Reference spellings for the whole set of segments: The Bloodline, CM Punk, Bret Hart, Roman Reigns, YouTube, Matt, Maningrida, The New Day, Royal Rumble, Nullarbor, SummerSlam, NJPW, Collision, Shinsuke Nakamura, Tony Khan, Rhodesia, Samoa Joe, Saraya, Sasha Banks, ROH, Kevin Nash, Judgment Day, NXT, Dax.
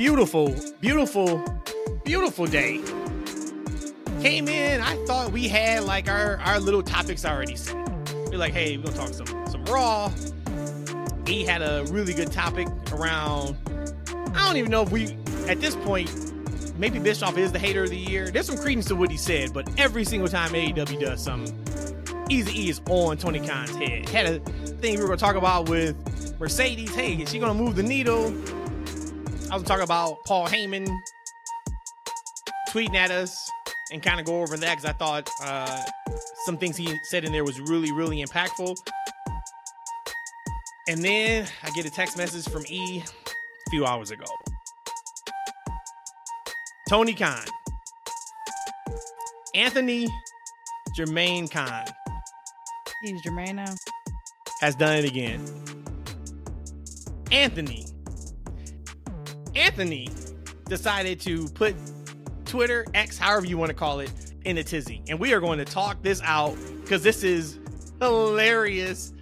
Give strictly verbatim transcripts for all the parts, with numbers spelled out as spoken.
beautiful, beautiful, beautiful day. Came in, I thought we had like our, our little topics already set. We're like, hey, we're gonna talk some, some Raw. He had a really good topic around, I don't even know if we, at this point, maybe Bischoff is the hater of the year. There's some credence to what he said, but every single time A E W does something, Eazy-E is on Tony Khan's head. Had a thing we were gonna talk about with Mercedes. Hey, is she gonna move the needle? I was talking about Paul Heyman tweeting at us and kind of go over that because I thought uh, some things he said in there was really, really impactful. And then I get a text message from E a few hours ago. Tony Khan. Anthony Jermaine Khan. He's Jermaine now. Has done it again. Anthony. Anthony decided to put Twitter, X, however you want to call it, in a tizzy. And we are going to talk this out because this is hilarious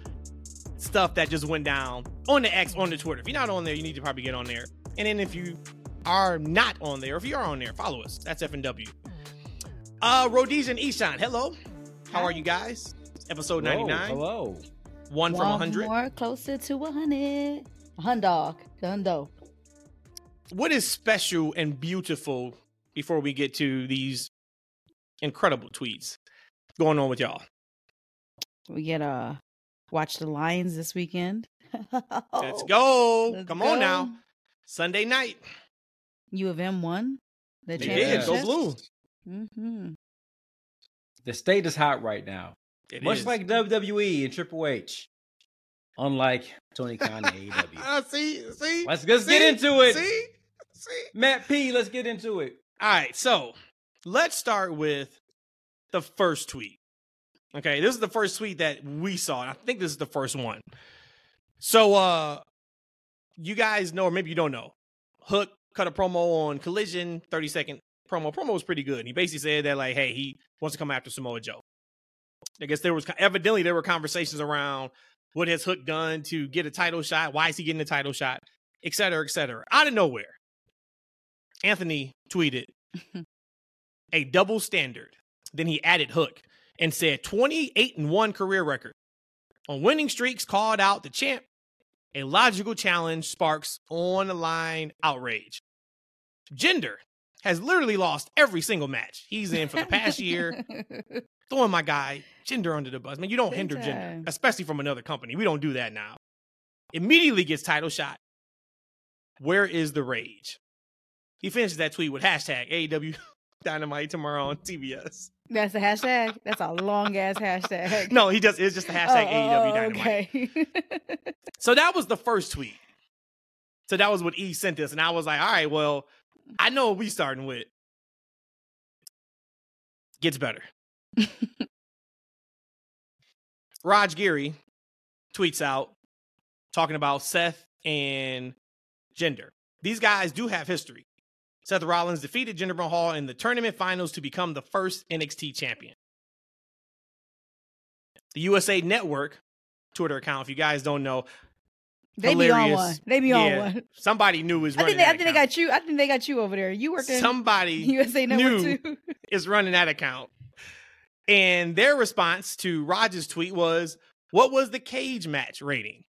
stuff that just went down on the X, on the Twitter. If you're not on there, you need to probably get on there. And then if you are not on there, if you are on there, follow us. That's F N W. Uh, Rhodesia and Ishan, hello. How Hi. Are you guys? Episode hello, ninety-nine. Hello. One, One from one hundred. More closer to one hundred. Hundog. Hundo. What is special and beautiful before we get to these incredible tweets going on with y'all? We get uh watch the Lions this weekend. Let's go. Let's Come go. on now. Sunday night. U of M won. The they championship. did. Go blue. Mm-hmm. The state is hot right now. It Much is. like W W E and Triple H. Unlike Tony Khan and A E W. see, see. Let's, let's see, get into it. See, see. Matt P, let's get into it. All right, so let's start with the first tweet. Okay, this is the first tweet that we saw, and I think this is the first one. So uh, you guys know, or maybe you don't know, Hook cut a promo on Collision, thirty-second promo. Promo was pretty good. He basically said that, like, hey, he wants to come after Samoa Joe. I guess there was, evidently, there were conversations around what has Hook done to get a title shot, why is he getting a title shot, et cetera, et cetera. Out of nowhere, Anthony tweeted a double standard. Then he added Hook and said twenty-eight and one career record on winning streaks, called out the champ. A logical challenge sparks on the line outrage. Jinder has literally lost every single match he's in for the past year. Throwing my guy Jinder under the bus. Man, you don't hinder Jinder, especially from another company. We don't do that now. Immediately gets title shot. Where is the rage? He finishes that tweet with hashtag A E W Dynamite tomorrow on T B S. That's a hashtag? That's a long-ass hashtag. No, he does. It's just the hashtag oh, A E W Dynamite. Okay. So that was the first tweet. So that was what E sent us. And I was like, all right, well, I know what we starting with. Gets better. Raj Geary tweets out talking about Seth and Jinder. These guys do have history. Seth Rollins defeated Jinder Mahal in the tournament finals to become the first N X T champion. The U S A Network Twitter account, if you guys don't know, they hilarious. be on one. They be yeah. on one. Somebody new is running. I think, they, that I think they got you. I think they got you over there. You worked in somebody U S A Network too. Is running that account. And their response to Rogers' tweet was, "What was the cage match rating?"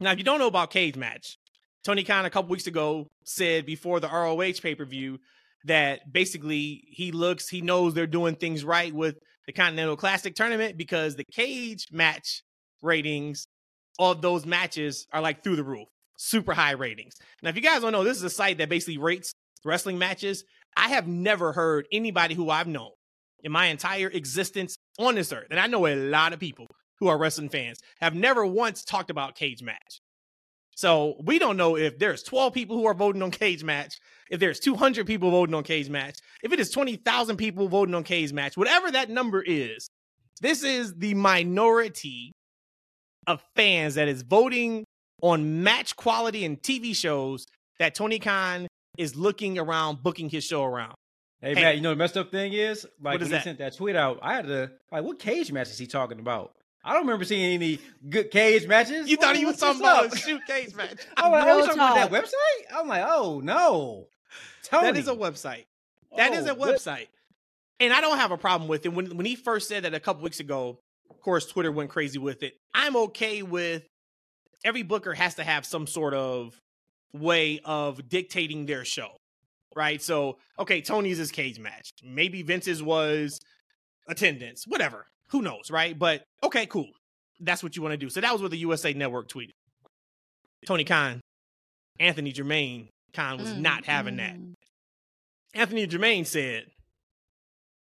Now, if you don't know about cage match, Tony Khan a couple weeks ago said before the R O H pay-per-view that basically he looks, he knows they're doing things right with the Continental Classic tournament because the cage match ratings of those matches are like through the roof, super high ratings. Now, if you guys don't know, this is a site that basically rates wrestling matches. I have never heard anybody who I've known in my entire existence on this earth, and I know a lot of people who are wrestling fans, have never once talked about cage match. So we don't know if there's twelve people who are voting on cage match, if there's two hundred people voting on cage match, if it is twenty thousand people voting on cage match, whatever that number is, this is the minority of fans that is voting on match quality and T V shows that Tony Khan is looking around, booking his show around. Hey, hey Matt, you know the messed up thing is? Like, what is when that? He sent that tweet out, I had to, like, what cage match is he talking about? I don't remember seeing any good cage matches. You what thought he was talking about a shoot cage match? I'm like, oh, you talking about that website? I'm like, oh no, Tony. That is a website. That oh, is a website, what? And I don't have a problem with it. When when he first said that a couple weeks ago, of course Twitter went crazy with it. I'm okay with every booker has to have some sort of way of dictating their show, right? So okay, Tony's is cage match. Maybe Vince's was attendance, whatever. Who knows, right? But, okay, cool. That's what you want to do. So that was what the U S A Network tweeted. Tony Khan, Anthony Jermaine Khan was mm-hmm. not having that. Anthony Jermaine said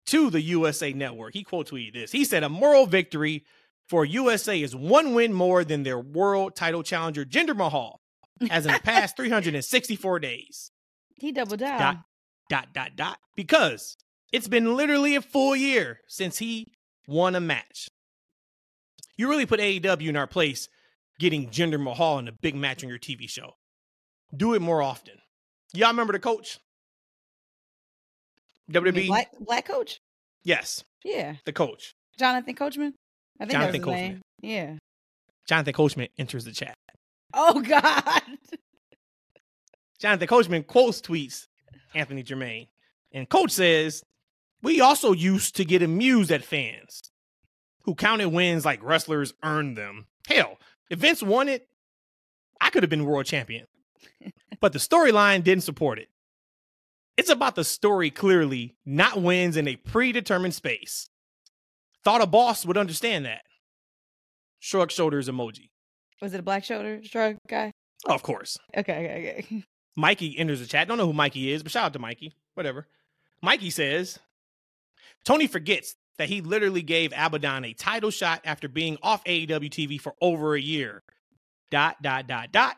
to the U S A Network, he quote tweeted this. He said, a moral victory for U S A is one win more than their world title challenger, Jinder Mahal, has in the past three hundred sixty-four days. He doubled down. Dot, dot, dot, dot. Because it's been literally a full year since he won a match. You really put A E W in our place getting Jinder Mahal in a big match on your T V show. Do it more often. Y'all remember the coach? W W E? Black, black coach? Yes. Yeah. The coach. Jonathan Coachman? I think Jonathan Coachman. Name. Yeah. Jonathan Coachman enters the chat. Oh, God. Jonathan Coachman quotes tweets Anthony Jermaine. And Coach says, we also used to get amused at fans who counted wins like wrestlers earned them. Hell, if Vince won it, I could have been world champion. But the storyline didn't support it. It's about the story clearly, not wins in a predetermined space. Thought a boss would understand that. Shrug shoulders emoji. Was it a black shoulder shrug guy? Oh, of course. Okay, okay, okay. Mikey enters the chat. Don't know who Mikey is, but shout out to Mikey. Whatever. Mikey says, Tony forgets that he literally gave Abadon a title shot after being off A E W T V for over a year. Dot, dot, dot, dot.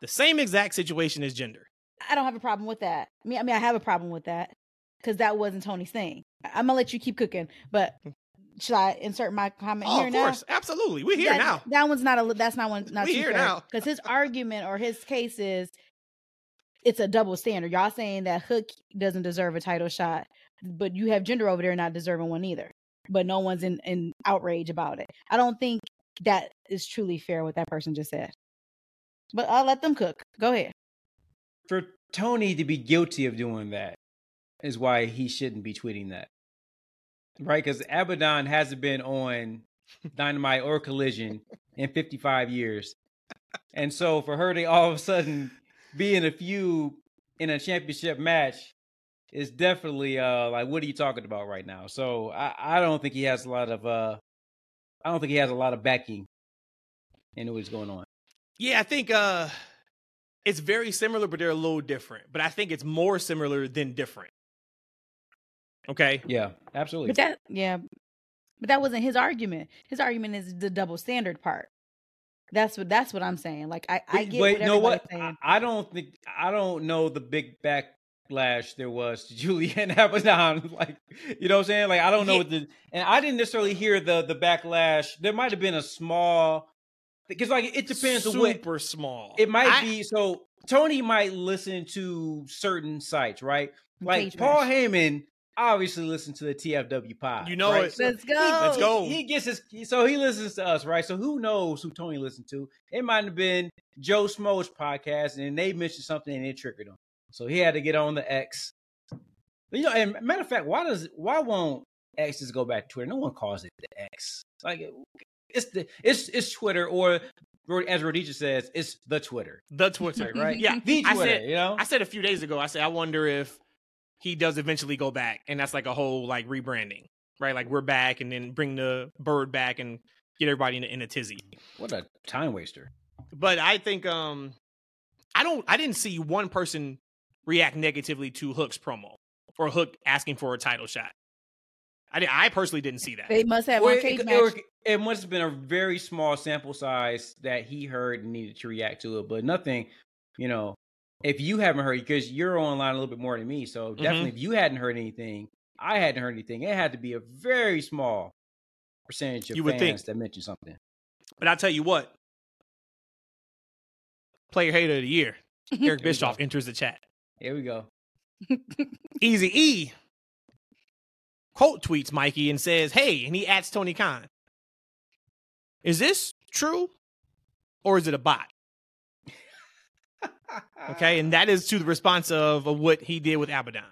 The same exact situation as Jinder. I don't have a problem with that. I mean, I, mean, I have a problem with that because that wasn't Tony's thing. I'm going to let you keep cooking, but should I insert my comment oh, here now? Of course. Now? Absolutely. We're here that, now. That one's not a, that's not one. Not We're here fair. Now. Because his argument or his case is it's a double standard. Y'all saying that Hook doesn't deserve a title shot. But you have Jinder over there not deserving one either. But no one's in, in outrage about it. I don't think that is truly fair what that person just said. But I'll let them cook. Go ahead. For Tony to be guilty of doing that is why he shouldn't be tweeting that. Right? Because Abadon hasn't been on Dynamite or Collision in fifty-five years. And so for her to all of a sudden be in a feud in a championship match, it's definitely uh, like, what are you talking about right now? So I, I don't think he has a lot of uh, I don't think he has a lot of backing in what's going on. Yeah, I think uh, it's very similar, but they're a little different. But I think it's more similar than different. Okay. Yeah, absolutely. But that, yeah, but that wasn't his argument. His argument is the double standard part. That's what that's what I'm saying. Like I, I get. But what you know what? Saying. I, I don't think I don't know the big back. Flash there was to Julian Abadon, like, you know what I'm saying? Like, I don't know yeah. what the, and I didn't necessarily hear the the backlash. There might have been a small, because like it depends super on what. Super small. It might I, be, so Tony might listen to certain sites, right? Like Paul Heyman obviously listened to the T F W pod. You know right? it. So Let's go. He, Let's go. He gets his, so he listens to us, right? So who knows who Tony listened to? It might have been Joe Smo's podcast and they mentioned something and it triggered him. So he had to get on the X. You know, and matter of fact, why does why won't X just go back to Twitter? No one calls it the X. It's like it's the it's it's Twitter, or as Rhodesia says, it's the Twitter. The Twitter, right? Yeah. The Twitter, I said, you know? I said a few days ago, I said I wonder if he does eventually go back and that's like a whole like rebranding, right? Like we're back and then bring the bird back and get everybody in a, in a tizzy. What a time waster. But I think um I don't I didn't see one person react negatively to Hook's promo or Hook asking for a title shot. I did, I personally didn't see that. They must have one cage match. It must have been a very small sample size that he heard and needed to react to it, but nothing, you know, if you haven't heard, because you're online a little bit more than me, so definitely mm-hmm. if you hadn't heard anything, I hadn't heard anything, it had to be a very small percentage of you fans would think. That mentioned something. But I'll tell you what, player hater of the year, Eric Bischoff enters the chat. Here we go. Easy E quote tweets Mikey and says, hey, and he adds Tony Khan. Is this true or is it a bot? Okay, and that is to the response of, of what he did with Abadon.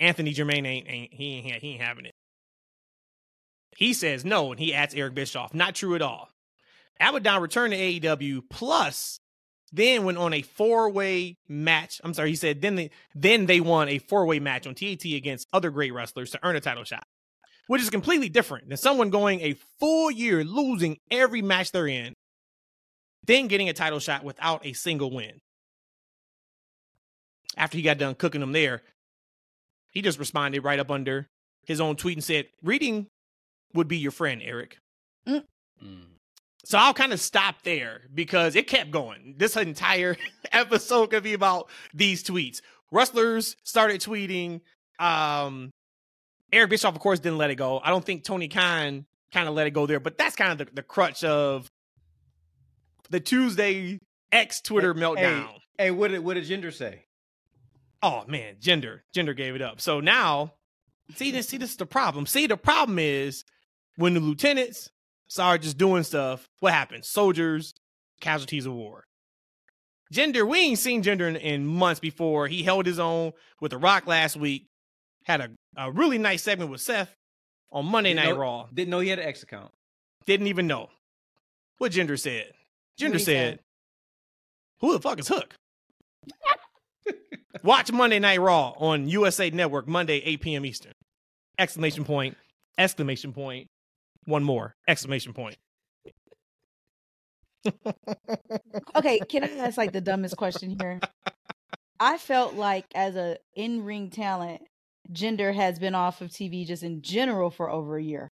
Anthony Germain ain't, ain't he ain't he ain't having it. He says no, and he adds Eric Bischoff. Not true at all. Abadon returned to A E W, plus then went on a four-way match. I'm sorry, he said then they, then they won a four-way match on T A T against other great wrestlers to earn a title shot, which is completely different than someone going a full year losing every match they're in, then getting a title shot without a single win. After he got done cooking them there, he just responded right up under his own tweet and said, reading would be your friend, Eric. Mm. Mm. So I'll kind of stop there because it kept going. This entire episode could be about these tweets. Wrestlers started tweeting. Um, Eric Bischoff, of course, didn't let it go. I don't think Tony Khan kind of let it go there, but that's kind of the, the crutch of the Tuesday ex-Twitter hey, meltdown. Hey, hey, what did what did Jinder say? Oh, man, Jinder. Jinder gave it up. So now, see this, see, this is the problem. See, the problem is when the lieutenants start just doing stuff, what happens? Soldiers, casualties of war. Jinder, we ain't seen Jinder in, in months before. He held his own with The Rock last week. Had a, a really nice segment with Seth on Monday Night Raw. Didn't know he had an X account. Didn't even know. What Jinder said. Jinder said, who the fuck is Hook? Watch Monday Night Raw on U S A Network, Monday, eight p.m. Eastern. Exclamation point, exclamation point, one more, exclamation point. Okay, can I ask like the dumbest question here? I felt like as a in-ring talent, Jinder has been off of T V just in general for over a year.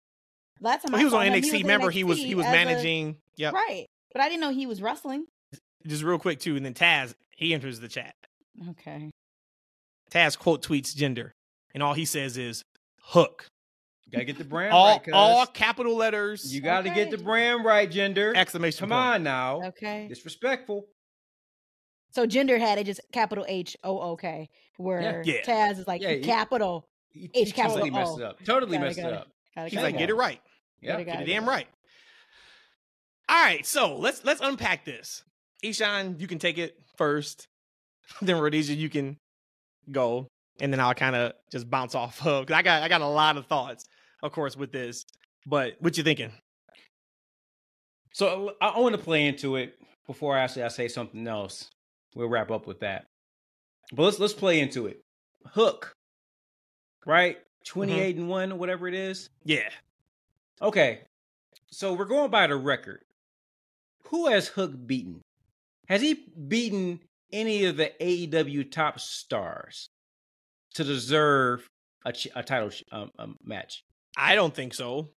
Last time well, he was on him, N X T. Remember, he was he was managing. A, yep. Right. But I didn't know he was wrestling. Just real quick, too. And then Taz, he enters the chat. Okay. Taz quote tweets Jinder, and all he says is Hook. You gotta get the brand all, right. Cause all capital letters. You gotta okay. get the brand right, Jinder. Exclamation Come point. Come on now. Okay. Disrespectful. So Jinder had it just capital H O O K, where yeah. Yeah. Taz is like yeah, capital he, he, H he capital totally O. Messed it up. Totally gotta, messed gotta, it up. Gotta, He's gotta, like, gotta. Get it right. Yeah, get it damn right. All right, so let's let's unpack this. Ishan, you can take it first. Then Rhodesia, you can go, and then I'll kind of just bounce off of because I got I got a lot of thoughts, of course, with this. But what you thinking? So I, I want to play into it before I actually I say something else. We'll wrap up with that. But let's let's play into it. Hook, right? twenty-eight mm-hmm. and one, whatever it is. Yeah. Okay. So we're going by the record. Who has Hook beaten? Has he beaten any of the A E W top stars to deserve a, ch- a title sh- um, um, match? I don't think so.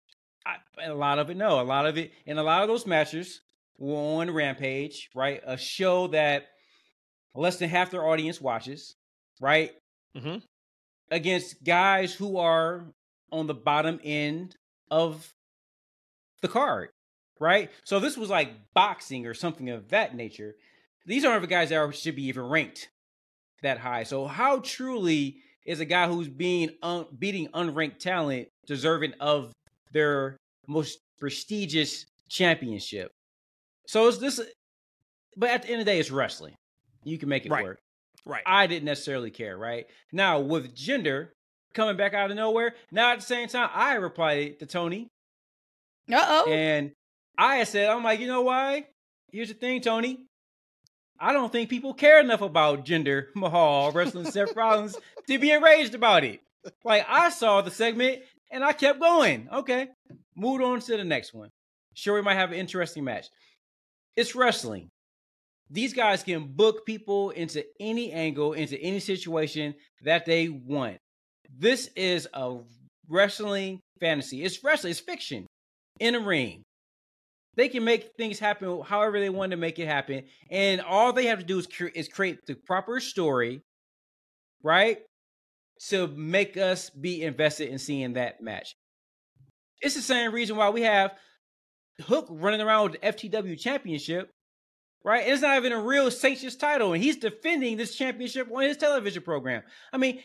I, a lot of it, no. A lot of it, and a lot of those matches were on Rampage, right? A show that less than half their audience watches, right? Mm-hmm. Against guys who are on the bottom end of the card, right? So this was like boxing or something of that nature. These aren't the guys that are, should be even ranked that high. So how truly is a guy who's being un, beating unranked talent deserving of their most prestigious championship? So it's this, but at the end of the day, it's wrestling. You can make it right. work. Right. I didn't necessarily care, right? Now, with Jinder coming back out of nowhere, now at the same time, I replied to Tony. Uh-oh. And I said, I'm like, you know why? Here's the thing, Tony. I don't think people care enough about Jinder Mahal wrestling Seth Rollins to be enraged about it. Like, I saw the segment, and I kept going. Okay, moved on to the next one. Sure, we might have an interesting match. It's wrestling. These guys can book people into any angle, into any situation that they want. This is a wrestling fantasy. It's wrestling. It's fiction in a ring. They can make things happen however they want to make it happen. And all they have to do is, cre- is create the proper story, right? To make us be invested in seeing that match. It's the same reason why we have Hook running around with the F T W championship, right? And it's not even a real sanctions title. And he's defending this championship on his television program. I mean,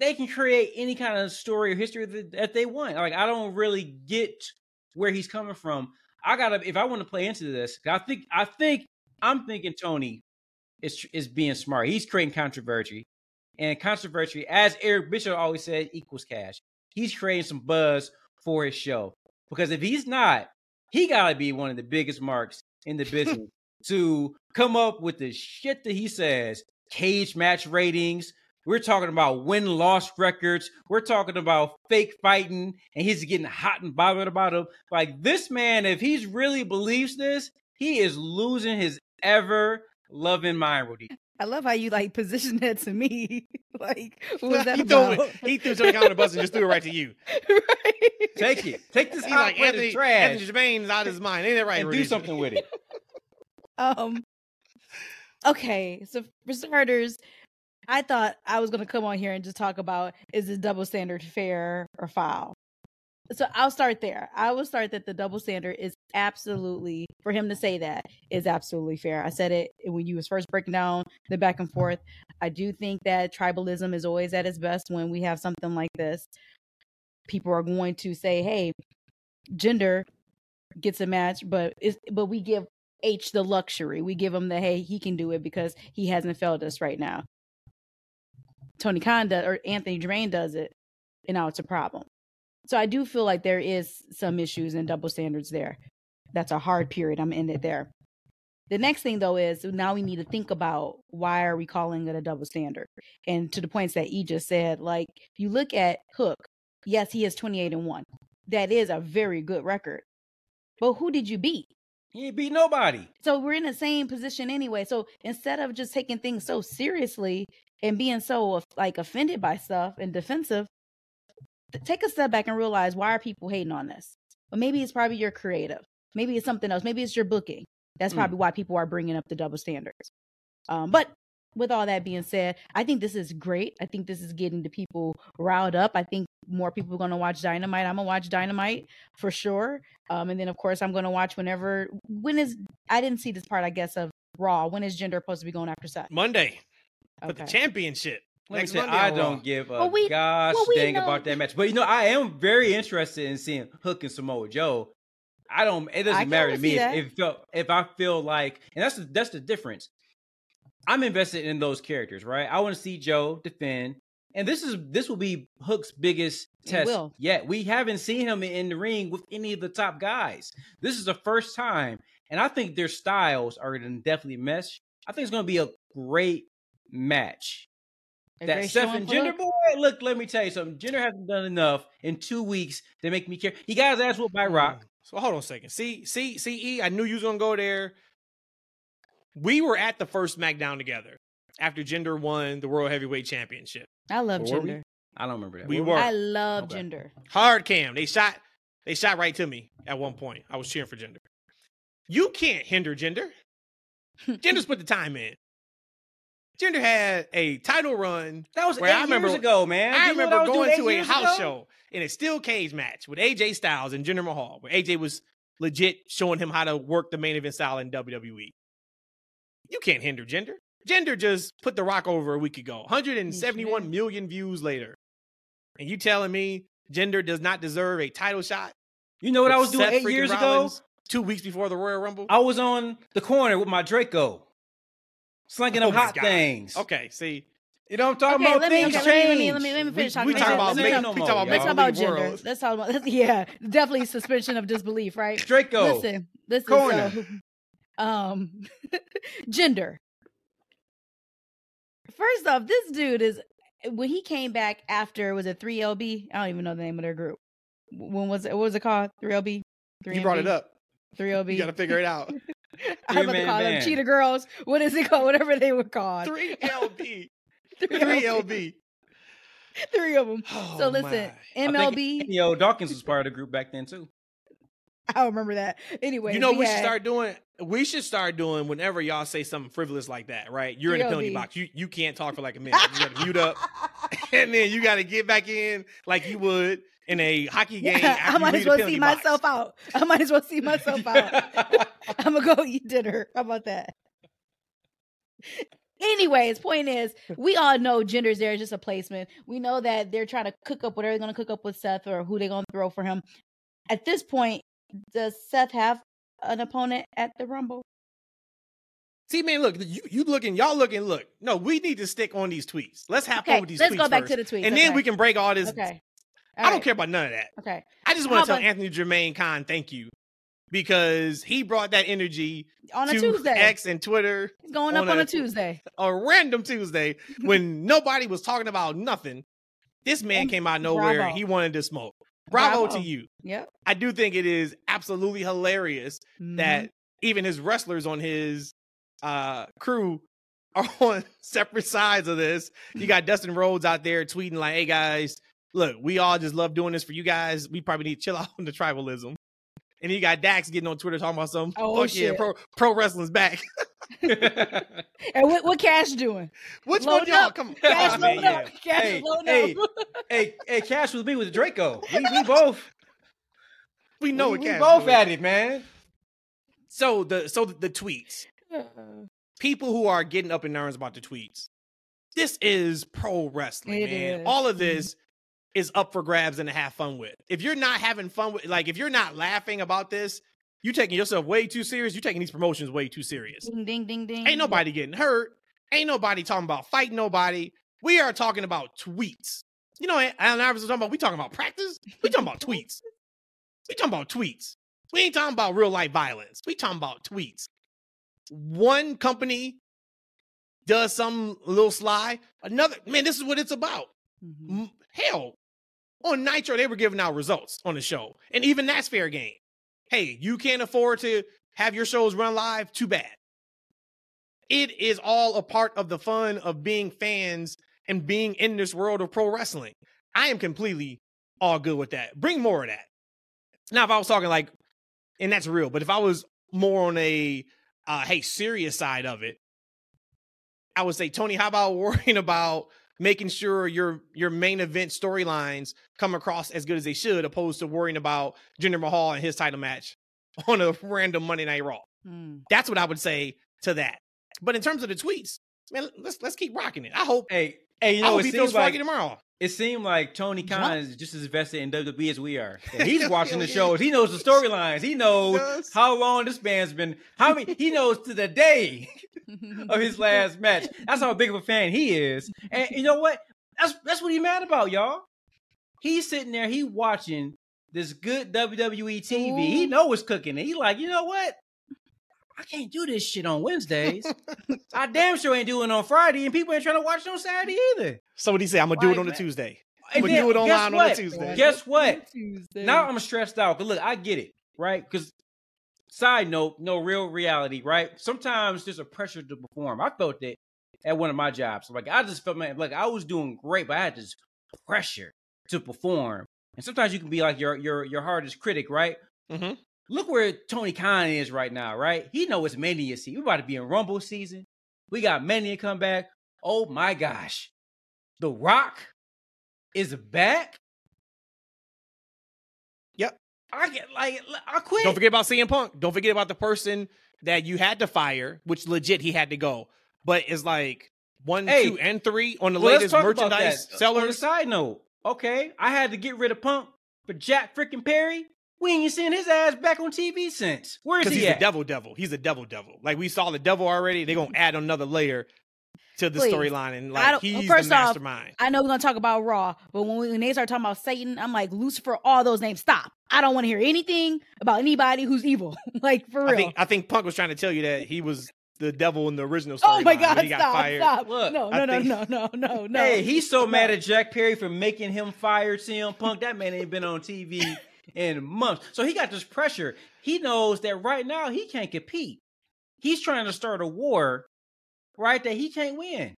they can create any kind of story or history that, that they want. Like, I don't really get where he's coming from. I gotta, if I want to play into this, I think, I think I'm thinking Tony is is being smart. He's creating controversy, and controversy, as Eric Bischoff always said, equals cash. He's creating some buzz for his show, because if he's not, he gotta be one of the biggest marks in the business to come up with the shit that he says. Cage match ratings. We're talking about win-loss records. We're talking about fake fighting, and he's getting hot and bothered about him. Like, this man, if he really believes this, he is losing his ever-loving mind, Rudy. I love how you, like, positioned that to me. Like, what was that he about? Threw it. He threw something out of the bus and just threw it right to you. Right. Take it. Take this out of the trash. Anthony Jermaine's out of his mind. Ain't that right, Rudy? And do something with it. Um. Okay, so for starters, I thought I was going to come on here and just talk about, is this double standard fair or foul? So I'll start there. I will start that the double standard is absolutely, for him to say that, is absolutely fair. I said it when you was first breaking down the back and forth. I do think that tribalism is always at its best when we have something like this. People are going to say, hey, gender gets a match, but it's, but we give H the luxury. We give him the, hey, he can do it because he hasn't failed us right now. Tony Khan does, or Anthony Jermaine does it, and now it's a problem. So I do feel like there is some issues and double standards there. That's a hard period. I'm in it there. The next thing, though, is now we need to think about, why are we calling it a double standard? And to the points that E just said, like, you look at Hook. Yes, he is twenty-eight and one. That is a very good record. But who did you beat? He ain't beat nobody. So we're in the same position anyway. So instead of just taking things so seriously and being so, like, offended by stuff and defensive, take a step back and realize, why are people hating on this? Well, maybe it's probably your creative. Maybe it's something else. Maybe it's your booking. That's probably mm. why people are bringing up the double standards. Um, but with all that being said, I think this is great. I think this is getting the people riled up. I think more people are going to watch Dynamite. I'm going to watch Dynamite for sure. Um, and then, of course, I'm going to watch whenever. When is, I didn't see this part, I guess, of Raw. When is Jinder supposed to be going after Seth? Monday. But okay. The championship. Like I said, I don't give a well, we, gosh well, we dang know. about that match. But, you know, I am very interested in seeing Hook and Samoa Joe. I don't. It doesn't I matter to me if, if if I feel like, and that's the, that's the difference. I'm invested in those characters, right? I want to see Joe defend, and this is this will be Hook's biggest test yet. We haven't seen him in the ring with any of the top guys. This is the first time, and I think their styles are going to definitely mesh. I think it's going to be a great match. Are that Seth and Jinder boy, look, let me tell you something. Jinder hasn't done enough in two weeks to make me care. He got his ass whooped by Rock. So hold on a second. See, see, see, E, I knew you was gonna go there. We were at the first SmackDown together after Jinder won the World Heavyweight Championship. I love Jinder. I don't remember that. We were. I love okay. Jinder. Hard cam. They shot. They shot right to me at one point. I was cheering for Jinder. You can't hinder Jinder. Jinder's put the time in. Jinder had a title run. That was eight I remember, years ago, man. I you remember going to a house ago? show in a steel cage match with A J Styles and Jinder Mahal, where A J was legit showing him how to work the main event style in W W E. You can't hinder Jinder. Jinder just put The Rock over a week ago. one hundred seventy-one million views later. And you telling me Jinder does not deserve a title shot? You know what I was doing eight years Rollins, ago? Two weeks before the Royal Rumble? I was on the corner with my Draco. Slinging up oh hot things. Okay, see. You know what I'm talking okay, about? Let me, things okay, change. Let me, let me, let me finish we, talking we talk about Jinder. Let's, no let's, no let's talk about Jinder. Let's talk about, yeah, definitely suspension of disbelief, right? Draco. Listen, listen. Corner. So, um, Jinder. First off, this dude is, when he came back after, was it three L B? I don't even know the name of their group. When was it? What was it called? three L B? three L B? You brought it up. three L B. You got to figure it out. I was about to call man. them Cheetah Girls. What is it called? Whatever they were called. three L B. three L B. Three of them. Oh, so listen, my. M L B. Yo, Dawkins was part of the group back then too. I don't remember that. Anyway, you know we had... should start doing. We should start doing whenever y'all say something frivolous like that, right? You're in a penalty box. You you can't talk for like a minute. You got to mute up, and then you got to get back in like you would in a hockey game. Yeah, I might as well see box. myself out. I might as well see myself out. I'm going to go eat dinner. How about that? Anyways, point is, we all know Jinder's there is just a placement. We know that they're trying to cook up whatever they're going to cook up with Seth or who they're going to throw for him. At this point, does Seth have an opponent at the Rumble? See, man, look, you, you looking, y'all looking, look. No, we need to stick on these tweets. Let's have okay, fun with these let's tweets. Let's go back first. to the tweets. And okay. then we can break all this. Okay. All I right. don't care about none of that. Okay. I just want to tell about... Anthony Jermaine Khan thank you because he brought that energy on a to Tuesday. X and Twitter. He's going on up on a, a Tuesday. A random Tuesday when nobody was talking about nothing. This man and came out of nowhere Bravo. and he wanted to smoke. Bravo, Bravo to you. Yep. I do think it is absolutely hilarious mm-hmm. that even his wrestlers on his uh crew are on separate sides of this. You got Dustin Rhodes out there tweeting like, hey guys, look, we all just love doing this for you guys. We probably need to chill out on the tribalism. And you got Dax getting on Twitter talking about something. Oh, oh shit. Yeah, pro, pro wrestling's back. And what, what Cash doing? Which load one y'all? Come on. Cash oh, loading up. Yeah. Cash hey, loading hey, up. hey, hey, Cash was me with Draco. We, we both. We know we, it, Cash. We both doing. at it, man. So the so the, the tweets. Uh-huh. People who are getting up in arms about the tweets. This is pro wrestling, it man. Is. All of this mm-hmm. is up for grabs and to have fun with. If you're not having fun with, like, if you're not laughing about this, you're taking yourself way too serious. You're taking these promotions way too serious. Ding, ding, ding, ding. Ain't nobody getting hurt. Ain't nobody talking about fighting nobody. We are talking about tweets. You know, Allen Iverson was talking about, we talking about practice. We talking about tweets. We talking about tweets. We ain't talking about real life violence. We talking about tweets. One company does something a little sly. Another, man, this is what it's about. Mm-hmm. Hell, on Nitro, they were giving out results on the show. And even that's fair game. Hey, you can't afford to have your shows run live? Too bad. It is all a part of the fun of being fans and being in this world of pro wrestling. I am completely all good with that. Bring more of that. Now, if I was talking like, and that's real, but if I was more on a, uh, hey, serious side of it, I would say, Tony, how about worrying about making sure your your main event storylines come across as good as they should, opposed to worrying about Jinder Mahal and his title match on a random Monday Night Raw. Mm. That's what I would say to that. But in terms of the tweets, man, let's let's keep rocking it. I hope. Hey, hey, you know, I hope it he feels like tomorrow. It seemed like Tony Khan is just as invested in W W E as we are. Yeah, he's watching the shows. He knows the storylines. He knows how long this man's been. How many? He knows to the day of his last match. That's how big of a fan he is. And you know what? That's that's what he's mad about, y'all. He's sitting there. He watching this good W W E T V. Ooh. He know what's cooking. And he like, you know what? I can't do this shit on Wednesdays. I damn sure ain't doing it on Friday, and people ain't trying to watch it on Saturday either. Somebody say, I'm going to do it on a Tuesday. I'm going to do it online on a Tuesday. Guess what? Tuesday. Now I'm stressed out. But look, I get it, right? Because, side note, no real reality, right? Sometimes there's a pressure to perform. I felt that at one of my jobs. Like, I just felt, man, like I was doing great, but I had this pressure to perform. And sometimes you can be like your your your hardest critic, right? Mm-hmm. Look where Tony Khan is right now, right? He know it's Mania season. We're about to be in Rumble season. We got Mania come back. Oh, my gosh. The Rock is back? Yep. I get like, I quit. Don't forget about C M Punk. Don't forget about the person that you had to fire, which legit he had to go. But it's like one, hey, two, and three on the well, latest merchandise sellers. On a side note, okay, I had to get rid of Punk for Jack freaking Perry. We ain't seen his ass back on T V since. Where is he he's at? He's a devil devil. He's a devil devil. Like, we saw the devil already. They're going to add another layer to the storyline. And, like, he's the mastermind. Off, I know we're going to talk about Raw, but when, we, when they start talking about Satan, I'm like, Lucifer, all those names, stop. I don't want to hear anything about anybody who's evil. Like, for real. I think, I think Punk was trying to tell you that he was the devil in the original storyline. Oh, my God, stop, he got fired. Stop. Look, no, no, no, think... no, no, no, no. Hey, he's so mad at Jack Perry for making him fire C M Punk. That man ain't been on T V in months. So he got this pressure. He knows that right now he can't compete. He's trying to start a war, right, that he can't win.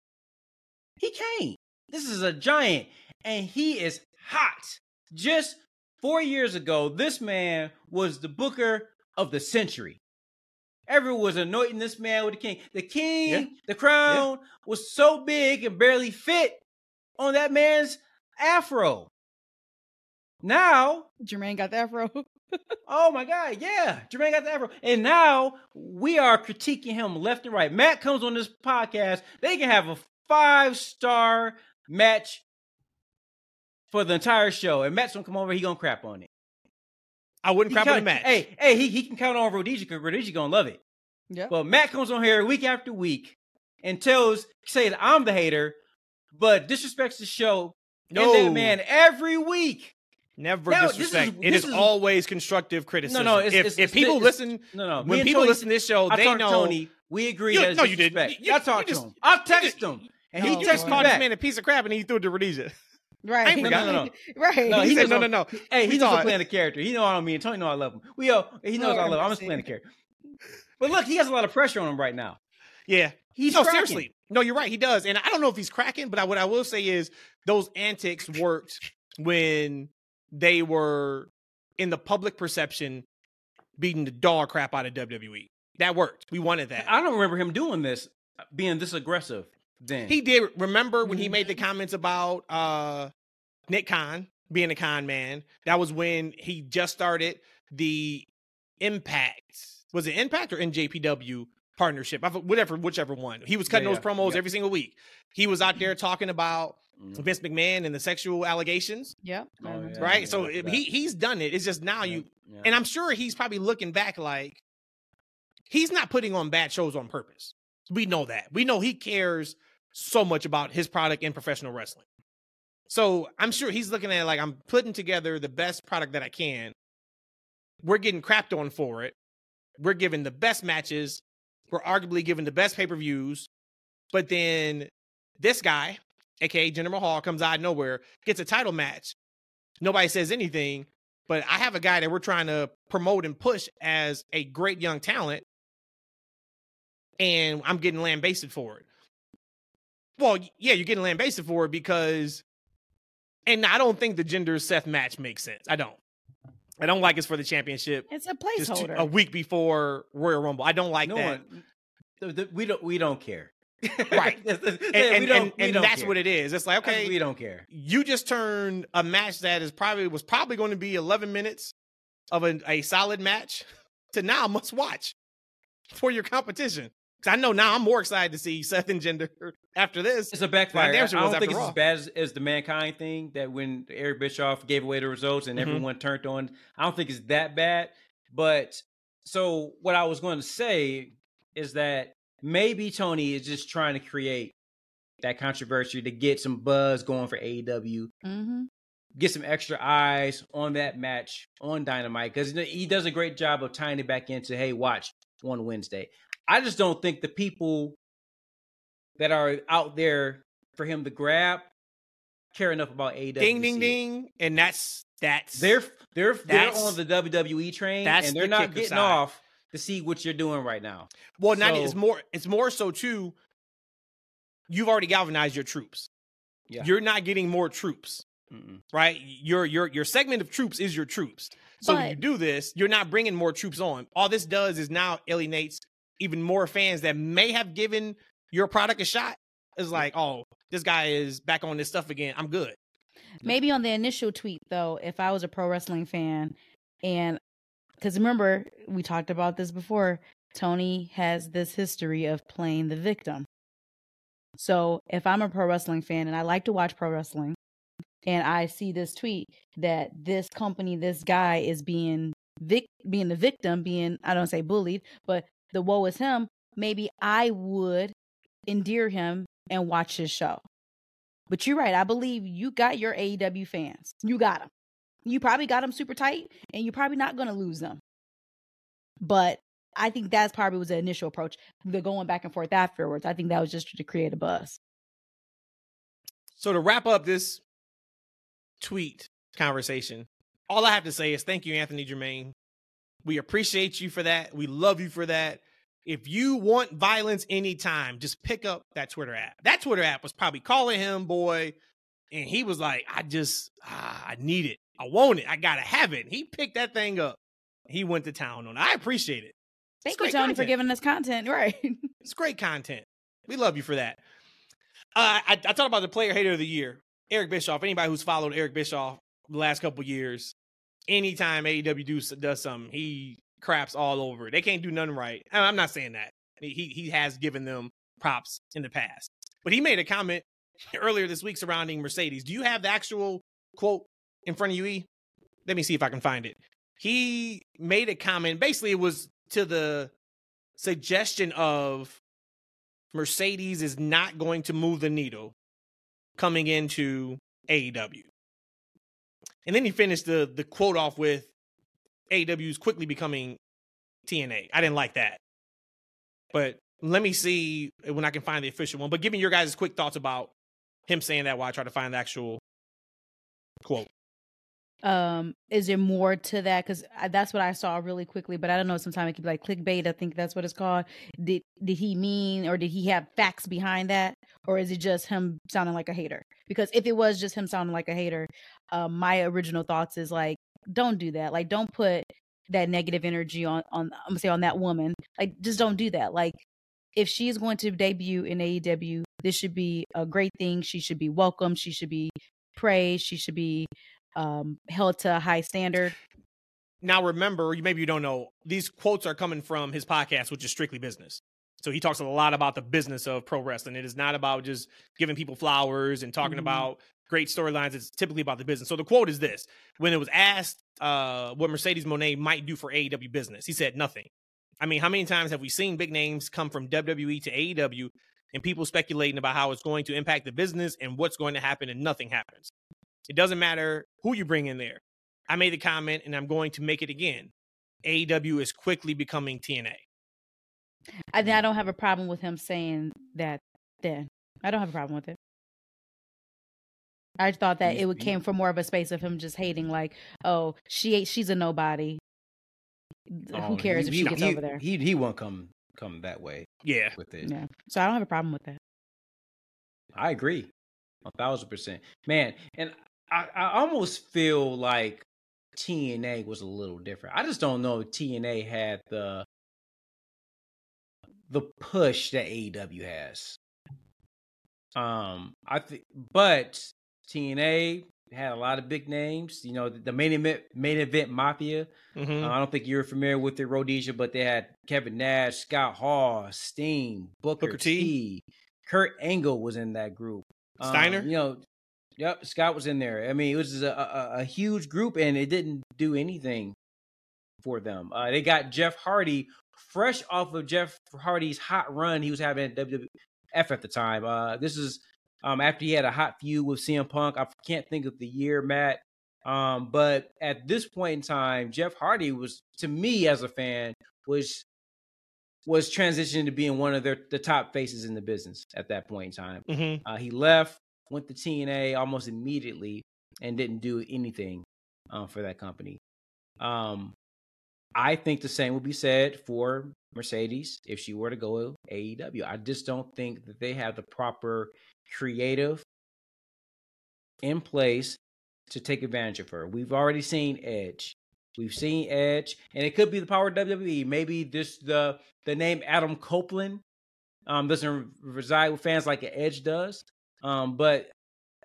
He can't. This is a giant, and he is hot. Just four years ago, this man was the booker of the century. Everyone was anointing this man with the king. The king, yeah. the crown, yeah. was so big and barely fit on that man's afro. Now Jermaine got the afro. Oh my God, yeah, Jermaine got the afro. And now we are critiquing him left and right. Matt comes on this podcast. They can have a five-star match for the entire show. And Matt's gonna come over, he gonna crap on it. I wouldn't crap on the match. Hey, hey, he, he can count on Rhodesia because Rhodesia's going to love it. Yeah. Well, Matt comes on here week after week and tells, says I'm the hater, but disrespects the show. No. And that man every week. Never now, disrespect. Is, it is, is always constructive criticism. No, no. It's, if it's, if it's, people it's, listen, no, no. When people Tony, listen to this show, I they talk know. Tony, we agree. You, that no, you didn't. You, I talked to him. I texted him, and no, he texted me back. Man, a piece of crap, and he threw it to Rhodesia. Right. No, no, no, no. Right. No, he, he said, no, no, no. Hey, he's just playing a character. He know I don't mean. Tony know I love him. We all, he knows I love him. I'm just playing a character. But look, he has a lot of pressure on him right now. Yeah. He's no, cracking. Seriously. No, you're right. He does. And I don't know if he's cracking, but I, what I will say is those antics worked when they were, in the public perception, beating the dog crap out of W W E. That worked. We wanted that. I don't remember him doing this, being this aggressive then. He did. Remember when he made the comments about uh, Nick Khan being a con man? That was when he just started the Impact. Was it Impact or N J P W partnership? Whatever, whichever one. He was cutting yeah, those yeah, promos yeah. every single week. He was out there talking about mm-hmm. Vince McMahon and the sexual allegations. Yep. Oh, yeah. Right? Yeah, so it, he he's done it. It's just now yeah, you... Yeah. And I'm sure he's probably looking back like... He's not putting on bad shows on purpose. We know that. We know he cares so much about his product in professional wrestling. So I'm sure he's looking at it like, I'm putting together the best product that I can. We're getting crapped on for it. We're giving the best matches. We're arguably giving the best pay-per-views. But then this guy, a k a. Jinder Mahal, comes out of nowhere, gets a title match. Nobody says anything. But I have a guy that we're trying to promote and push as a great young talent. And I'm getting lambasted for it. Well, yeah, you're getting lambasted for it because... And I don't think the Jinder-Seth match makes sense. I don't. I don't like it's for the championship. It's a placeholder. Two, a week before Royal Rumble. I don't like no that. One, we don't we don't care. Right. and and, we don't, and, we and don't that's care. What it is. It's like, okay, I, we don't care. You just turned a match that is probably was probably going to be eleven minutes of a, a solid match to now must watch for your competition. Because I know now I'm more excited to see Seth and Jinder after this. It's a backfire. I don't think it's as bad as, as the Mankind thing that when Eric Bischoff gave away the results and mm-hmm. everyone turned on. I don't think it's that bad. But so what I was going to say is that maybe Tony is just trying to create that controversy to get some buzz going for A E W. Mm-hmm. Get some extra eyes on that match on Dynamite. Because he does a great job of tying it back into, hey, watch on Wednesday. I just don't think the people that are out there for him to grab care enough about A E W. Ding, ding, ding. And that's, that's, they're, they're, that's, they're on the W W E train and they're the not getting aside. Off to see what you're doing right now. Well, so, not, it's more, it's more so too, you've already galvanized your troops. Yeah. You're not getting more troops, Mm-mm. right? Your, your, your segment of troops is your troops. So but, if you do this, you're not bringing more troops on. All this does is now alienates even more fans that may have given your product a shot is like, oh, this guy is back on this stuff again. I'm good. Maybe on the initial tweet, though, if I was a pro wrestling fan, and because remember, we talked about this before, Tony has this history of playing the victim. So if I'm a pro wrestling fan and I like to watch pro wrestling and I see this tweet that this company, this guy is being vic- being the victim, being, I don't say bullied, but the woe is him, maybe I would endear him and watch his show. But you're right. I believe you got your A E W fans. You got them. You probably got them super tight, and you're probably not going to lose them. But I think that's probably was the initial approach. The going back and forth afterwards, I think that was just to create a buzz. So to wrap up this tweet conversation, all I have to say is thank you, Anthony Germain. We appreciate you for that. We love you for that. If you want violence anytime, just pick up that Twitter app. That Twitter app was probably calling him, boy. And he was like, I just, ah, I need it. I want it. I got to have it. And he picked that thing up. He went to town on it. I appreciate it. Thank you, Tony, for giving us content. Right. It's great content. We love you for that. Uh, I, I talked about the player hater of the year, Eric Bischoff. Anybody who's followed Eric Bischoff the last couple years, anytime A E W do, does something, he craps all over it. They can't do nothing right. I'm not saying that. He he has given them props in the past. But he made a comment earlier this week surrounding Mercedes. Do you have the actual quote in front of you, E? Let me see if I can find it. he made a comment. Basically, it was to the suggestion of Mercedes is not going to move the needle coming into A E W. And then he finished the, the quote off with A E W is quickly becoming T N A. I didn't like that. But let me see when I can find the official one. But give me your guys' quick thoughts about him saying that while I try to find the actual quote. Um, is there more to that? Because that's what I saw really quickly, but I don't know. Sometimes it could be like clickbait. I think that's what it's called. Did did he mean, or did he have facts behind that? Or is it just him sounding like a hater? Because if it was just him sounding like a hater, uh, my original thoughts is like, don't do that. Like, don't put that negative energy on, on, I'm gonna say on that woman. Like, just don't do that. Like, if she's going to debut in A E W, this should be a great thing. She should be welcomed. She should be praised. She should be um, held to a high standard. Now, remember, maybe you don't know, these quotes are coming from his podcast, which is Strictly Business. So he talks a lot about the business of pro wrestling. It is not about just giving people flowers and talking mm-hmm. about great storylines. It's typically about the business. So the quote is this. When it was asked uh, what Mercedes Moné might do for A E W business, he said nothing. I mean, how many times have we seen big names come from W W E to A E W and people speculating about how it's going to impact the business and what's going to happen, and nothing happens? It doesn't matter who you bring in there. I made the comment, and I'm going to make it again. A E W is quickly becoming T N A. I, I don't have a problem with him saying that then. I don't have a problem with it. I thought that it would came from more of a space of him just hating, like, oh, she she's a nobody. Oh, who cares he, if she gets he, over there? He he won't come come that way. Yeah, with it. Yeah. So I don't have a problem with that. I agree, a thousand percent, man. And I, I almost feel like T N A was a little different. I just don't know if T N A had the the push that A E W has. Um, I think, but T N A had a lot of big names, you know, the main event, main event mafia. Mm-hmm. Uh, I don't think you're familiar with it, Rhodesia, but they had Kevin Nash, Scott Hall, Sting, Booker, Booker T. T. Kurt Angle was in that group. Steiner? Um, you know, yep, Scott was in there. I mean, it was just a, a, a huge group, and it didn't do anything for them. Uh, they got Jeff Hardy, fresh off of Jeff Hardy's hot run he was having at W W F at the time. Uh, this is... Um, after he had a hot feud with C M Punk, I can't think of the year, Matt. Um, but at this point in time, Jeff Hardy was, to me as a fan, was was transitioning to being one of their the top faces in the business at that point in time. Mm-hmm. Uh, he left, went to T N A almost immediately, and didn't do anything uh, for that company. Um, I think the same would be said for Mercedes if she were to go to A E W. I just don't think that they have the proper creative in place to take advantage of her. We've already seen Edge. We've seen Edge, and it could be the power of W W E. Maybe this the the name Adam Copeland um, doesn't reside with fans like Edge does. Um, but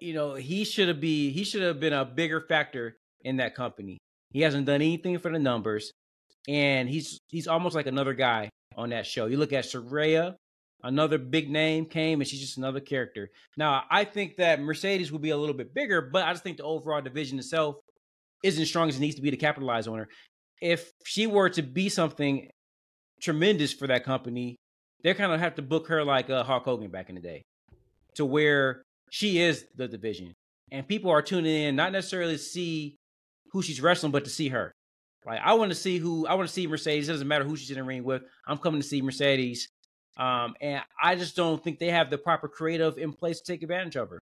you know, he should have be he should have been a bigger factor in that company. He hasn't done anything for the numbers, and he's he's almost like another guy on that show. You look at Saraya. Another big name came, and she's just another character. Now, I think that Mercedes will be a little bit bigger, but I just think the overall division itself isn't as strong as it needs to be to capitalize on her. If she were to be something tremendous for that company, they're kind of have to book her like uh, Hulk Hogan back in the day, to where she is the division. And people are tuning in, not necessarily to see who she's wrestling, but to see her. Like, I want to see who, I want to see Mercedes. It doesn't matter who she's in the ring with. I'm coming to see Mercedes. Um, and I just don't think they have the proper creative in place to take advantage of her.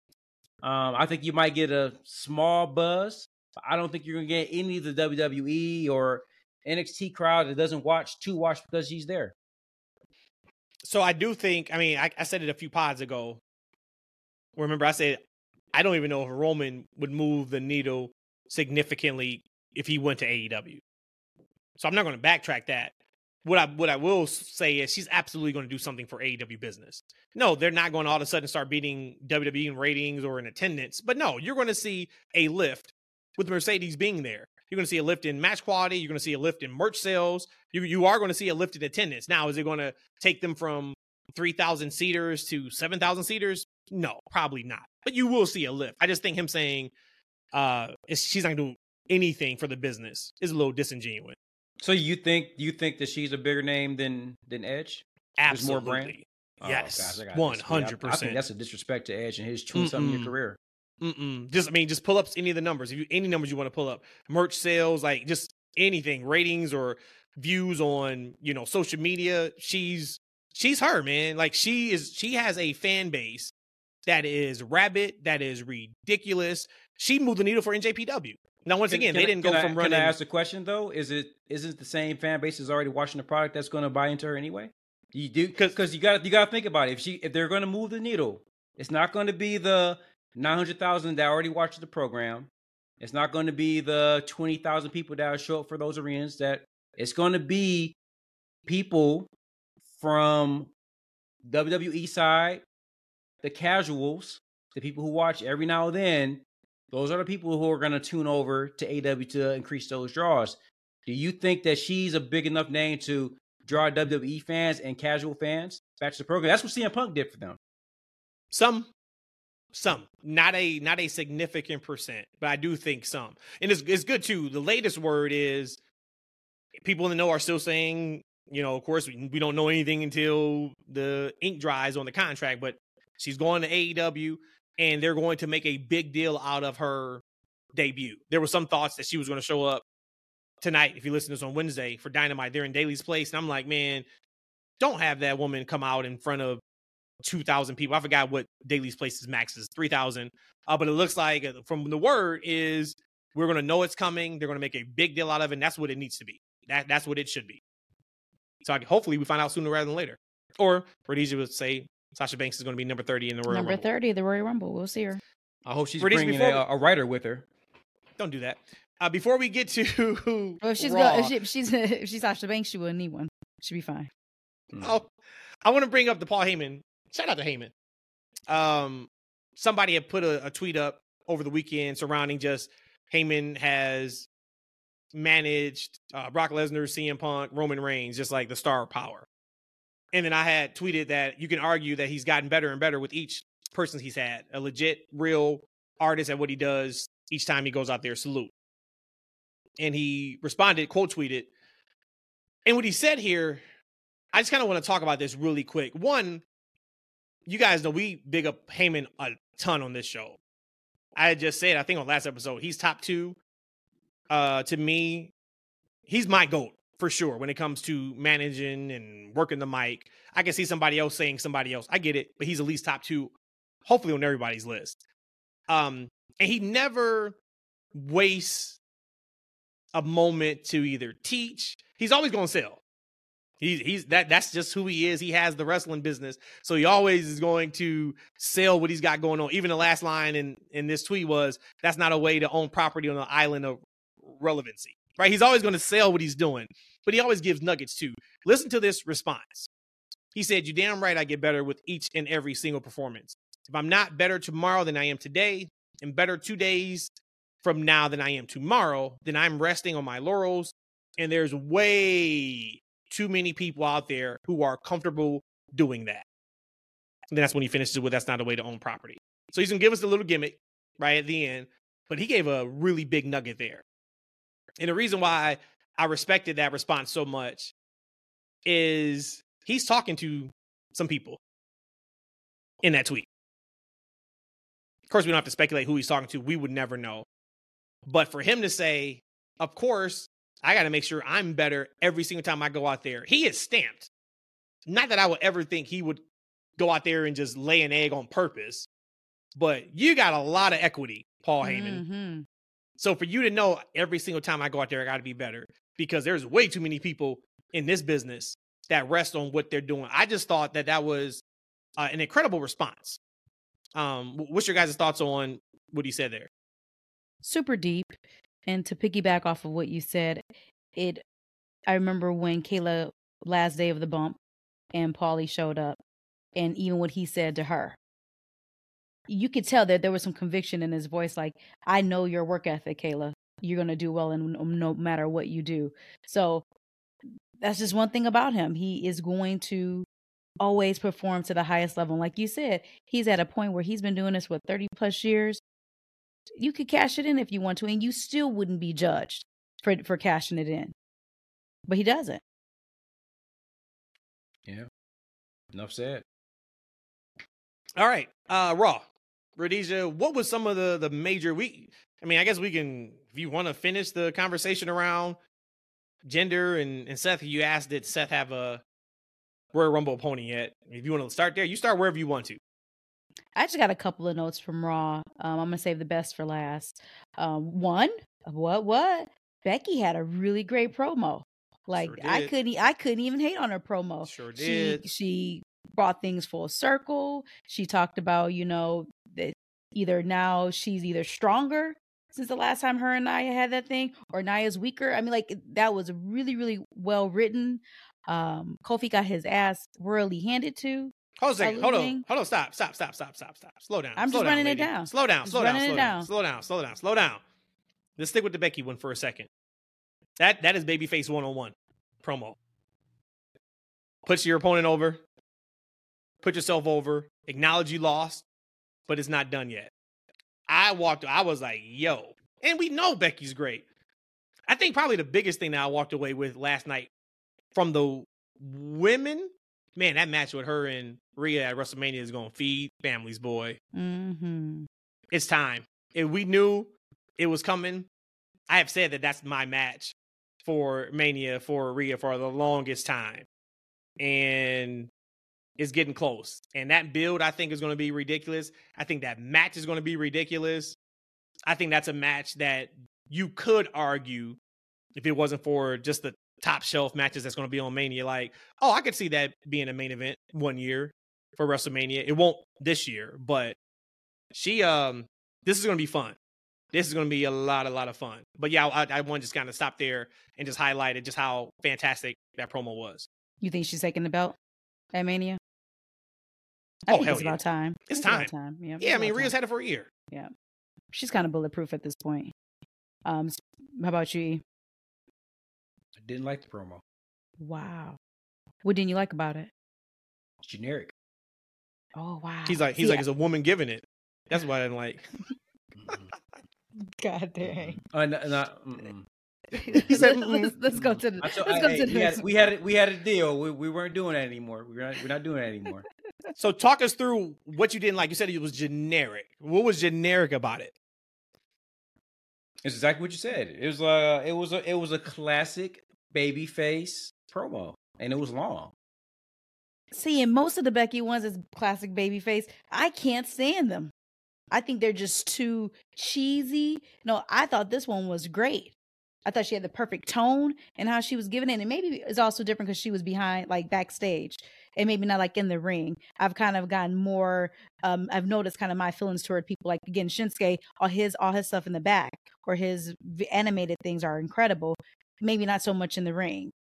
Um, I think you might get a small buzz, but I don't think you're going to get any of the W W E or N X T crowd that doesn't watch to watch because she's there. So I do think, I mean, I, I said it a few pods ago. Remember, I said, I don't even know if Roman would move the needle significantly if he went to A E W. So I'm not going to backtrack that. What I what I will say is she's absolutely going to do something for A E W business. No, they're not going to all of a sudden start beating W W E in ratings or in attendance. But no, you're going to see a lift with Mercedes being there. You're going to see a lift in match quality. You're going to see a lift in merch sales. You you are going to see a lift in attendance. Now, is it going to take them from three thousand seaters to seven thousand seaters? No, probably not. But you will see a lift. I just think him saying uh, she's not going to do anything for the business is a little disingenuous. So you think you think that she's a bigger name than than Edge? Absolutely. More brand? Yes, one hundred percent. I think that's a disrespect to Edge and his twenty-something-year career. Mm-mm. Just, I mean, just pull up any of the numbers. If you any numbers you want to pull up, merch sales, like just anything, ratings or views on, you know, social media. She's she's her, man. Like she is. She has a fan base that is rabid. That is ridiculous. She moved the needle for N J P W. Now, once can, again, can they didn't I, go from I, running. Can I ask the question though? Is it is it the same fan base that's already watching the product that's going to buy into her anyway? You do because you got you got to think about it. If she if they're going to move the needle, it's not going to be the nine hundred thousand that already watched the program. It's not going to be the twenty thousand people that show up for those arenas. That it's going to be people from W W E side, the casuals, the people who watch every now and then. Those are the people who are going to tune over to A E W to increase those draws. Do you think that she's a big enough name to draw W W E fans and casual fans back to the program? That's what C M Punk did for them. Some, some, not a not a significant percent, but I do think some. And it's it's good too. The latest word is people in the know are still saying, you know, of course we, we don't know anything until the ink dries on the contract, but she's going to A E W. And they're going to make a big deal out of her debut. There were some thoughts that she was going to show up tonight, if you listen to this on Wednesday, for Dynamite. They're in Daly's place. And I'm like, man, don't have that woman come out in front of two thousand people. I forgot what Daly's place's max is, three thousand. Uh, but it looks like, from the word, is we're going to know it's coming. They're going to make a big deal out of it. And that's what it needs to be. That That's what it should be. So I, hopefully we find out sooner rather than later. Or Rhodesia would say, Sasha Banks is going to be number thirty in the Royal Rumble. Number thirty, the Royal Rumble. We'll see her. I hope she's British bringing a, we, a writer with her. Don't do that. Uh, before we get to well, if she's Raw, go, if, she, if she's if she's Sasha Banks, she wouldn't need one. She'll be fine. Mm. Oh, I want to bring up the Paul Heyman. Shout out to Heyman. Um, somebody had put a, a tweet up over the weekend surrounding just Heyman has managed uh, Brock Lesnar, C M Punk, Roman Reigns, just like the star power. And then I had tweeted that you can argue that he's gotten better and better with each person he's had. A legit, real artist at what he does each time he goes out there. Salute. And he responded, quote tweeted. And what he said here, I just kind of want to talk about this really quick. One, you guys know we big up Heyman a ton on this show. I had just said, I think on last episode, he's top two. Uh, to me, he's my GOAT. For sure, when it comes to managing and working the mic, I can see somebody else saying somebody else. I get it, but he's at least top two, hopefully on everybody's list. Um, and he never wastes a moment to either teach. He's always going to sell. He's he's that that's just who he is. He has the wrestling business, so he always is going to sell what he's got going on. Even the last line in in this tweet was, "That's not a way to own property on an island of relevancy." Right? He's always going to sell what he's doing, but he always gives nuggets too. Listen to this response. He said, "You damn right I get better with each and every single performance. If I'm not better tomorrow than I am today, and better two days from now than I am tomorrow, then I'm resting on my laurels. And there's way too many people out there who are comfortable doing that." And that's when he finishes with, "That's not a way to own property." So he's going to give us a little gimmick right at the end, but he gave a really big nugget there. And the reason why I respected that response so much is he's talking to some people in that tweet. Of course, we don't have to speculate who he's talking to. We would never know. But for him to say, of course, I got to make sure I'm better every single time I go out there. He is stamped. Not that I would ever think he would go out there and just lay an egg on purpose. But you got a lot of equity, Paul Heyman. Mm-hmm. So for you to know every single time I go out there, I got to be better, because there's way too many people in this business that rest on what they're doing. I just thought that that was uh, an incredible response. Um, what's your guys' thoughts on what he said there? Super deep. And to piggyback off of what you said, it. I remember when Kayla last day of the bump and Paulie showed up, and even what he said to her. You could tell that there was some conviction in his voice. Like, I know your work ethic, Kayla. You're going to do well, and no matter what you do. So that's just one thing about him. He is going to always perform to the highest level. And like you said, he's at a point where he's been doing this for thirty plus years. you could cash it in if you want to, and you still wouldn't be judged for for cashing it in. But he doesn't. Yeah. Enough said. All right. Uh, Raw. Rhodesia, what was some of the, the major... We, I mean, I guess we can... If you want to finish the conversation around gender and, and Seth, you asked, did Seth have a Royal Rumble opponent yet? If you want to start there, you start wherever you want to. I just got a couple of notes from Raw. Um, I'm going to save the best for last. Um, one, what, what? Becky had a really great promo. Like, sure I couldn't I couldn't even hate on her promo. Sure did. She, she brought things full circle. She talked about, you know, that either now she's either stronger since the last time her and Nia had that thing, or Nia's weaker. I mean, like, that was really, really well written. Um, Kofi got his ass royally handed to. Hold on, hold on, hold on, stop, stop, stop, stop, stop, stop. Slow down. I'm just running it down. Slow down, slow down, slow down, slow down, slow down, slow down. Let's stick with the Becky one for a second. That that is babyface one-on-one promo. Puts your opponent over. Put yourself over. Acknowledge you lost, but it's not done yet. I walked. I was like, yo, and we know Becky's great. I think probably the biggest thing that I walked away with last night from the women, man, that match with her and Rhea at WrestleMania is gonna feed families, boy. Mm-hmm. It's time. And we knew it was coming. I have said that that's my match for Mania, for Rhea, for the longest time. And it's getting close. And that build, I think, is going to be ridiculous. I think that match is going to be ridiculous. I think that's a match that you could argue, if it wasn't for just the top shelf matches that's going to be on Mania, like, oh, I could see that being a main event one year for WrestleMania. It won't this year, but she, um, this is going to be fun. This is going to be a lot, a lot of fun. But yeah, I, I want to just kind of stop there and just highlight it, just how fantastic that promo was. You think she's taking the belt at Mania? I oh, think hell it's yeah. about time. It's, it's time. About time. Yeah, yeah it's I mean, Rhea's had it for a year. Yeah. She's kind of bulletproof at this point. Um, How about you? I didn't like the promo. Wow. What didn't you like about it? It's generic. Oh, wow. He's like, he's See, like, I- it's a woman giving it. That's what I didn't like. God dang! Uh, no, no, let's, let's, let's go to the. Let's go I, to the. We had, we had we had a deal. We we weren't doing that anymore. We're not, we're not doing that anymore. So talk us through what you didn't like. You said it was generic. What was generic about it? It's exactly what you said. It was a it was a it was a classic babyface promo, and it was long. See, and most of the Becky ones is classic babyface. I can't stand them. I think they're just too cheesy. No, I thought this one was great. I thought she had the perfect tone and how she was giving it. And maybe it's also different because she was behind, like backstage, and maybe not like in the ring. I've kind of gotten more, um, I've noticed kind of my feelings toward people. Like, again, Shinsuke, all his, all his stuff in the back or his animated things are incredible. Maybe not so much in the ring.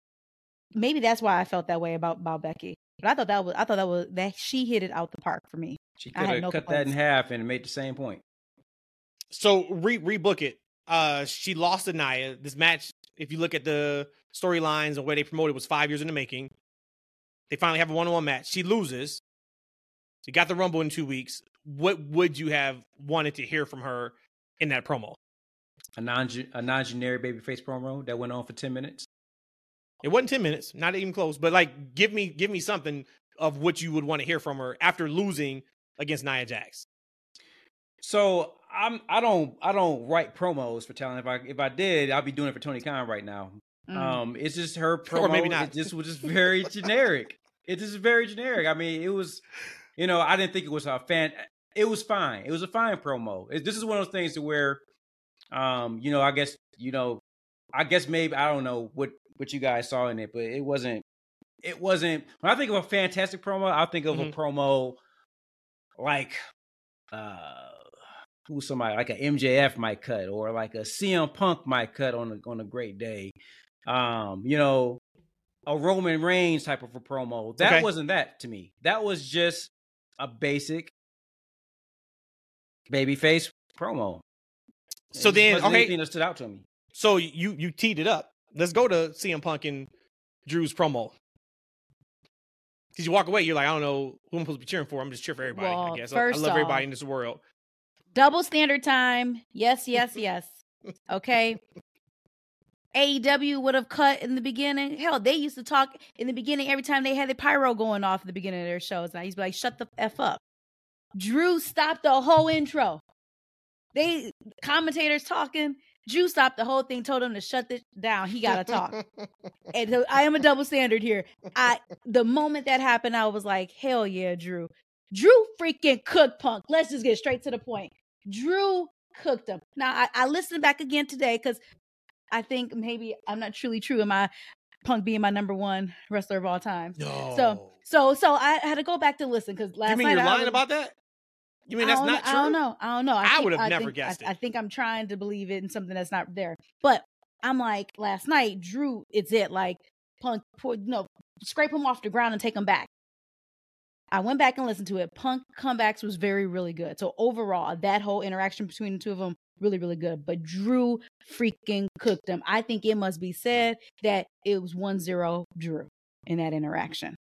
Maybe that's why I felt that way about, about Becky. But I thought that was, I thought that was, that she hit it out the park for me. She could have no cut complaints. That in half and made the same point. So re rebook it. Uh, she lost to Nia. This match, if you look at the storylines and where they promoted, was five years in the making. They finally have a one-on-one match. She loses. She got the Rumble in two weeks. What would you have wanted to hear from her in that promo? A non a non-generic babyface promo that went on for ten minutes. It wasn't ten minutes, not even close. But like, give me give me something of what you would want to hear from her after losing against Nia Jax. So I'm I don't I don't write promos for talent. If I if I did, I'd be doing it for Tony Khan right now. Mm. Um, it's just her promo. Or maybe not. It just was just very generic. It just very generic. I mean, it was, you know, I didn't think it was a fan. It was fine. It was a fine promo. It, this is one of those things to where, um, you know, I guess you know, I guess maybe I don't know what what you guys saw in it, but it wasn't. It wasn't. When I think of a fantastic promo, I think of mm-hmm. a promo. Like, uh, who somebody like an M J F might cut, or like a C M Punk might cut on a, on a great day, um, you know, a Roman Reigns type of a promo. That okay. wasn't that to me. That was just a basic babyface promo. So it then, okay, anything that stood out to me. So you you teed it up. Let's go to C M Punk and Drew's promo. Because you walk away, you're like, I don't know who I'm supposed to be cheering for. I'm just cheering for everybody, well, I guess. I love off, everybody in this world. Double standard time. Yes, yes, yes. Okay. A E W would have cut in the beginning. Hell, they used to talk in the beginning every time they had the pyro going off at the beginning of their shows. And I used to be like, shut the F up. Drew stopped the whole intro. They commentators talking. Drew stopped the whole thing, told him to shut it down. He got to talk. And I am a double standard here. I The moment that happened, I was like, hell yeah, Drew. Drew freaking cooked Punk. Let's just get straight to the point. Drew cooked him. Now, I, I listened back again today because I think maybe I'm not truly true in my Punk being my number one wrestler of all time. No. So, so, so I had to go back to listen because last night. You mean night you're I lying was, about that? You mean that's not true? I don't know. I don't know. I, I would have never think, guessed I, it. I think I'm trying to believe it in something that's not there. But I'm like, last night, Drew, it's it. Like, Punk, pour, no, scrape him off the ground and take him back. I went back and listened to it. Punk comebacks was very, really good. So overall, that whole interaction between the two of them, really, really good. But Drew freaking cooked him. I think it must be said that it was one zero Drew in that interaction.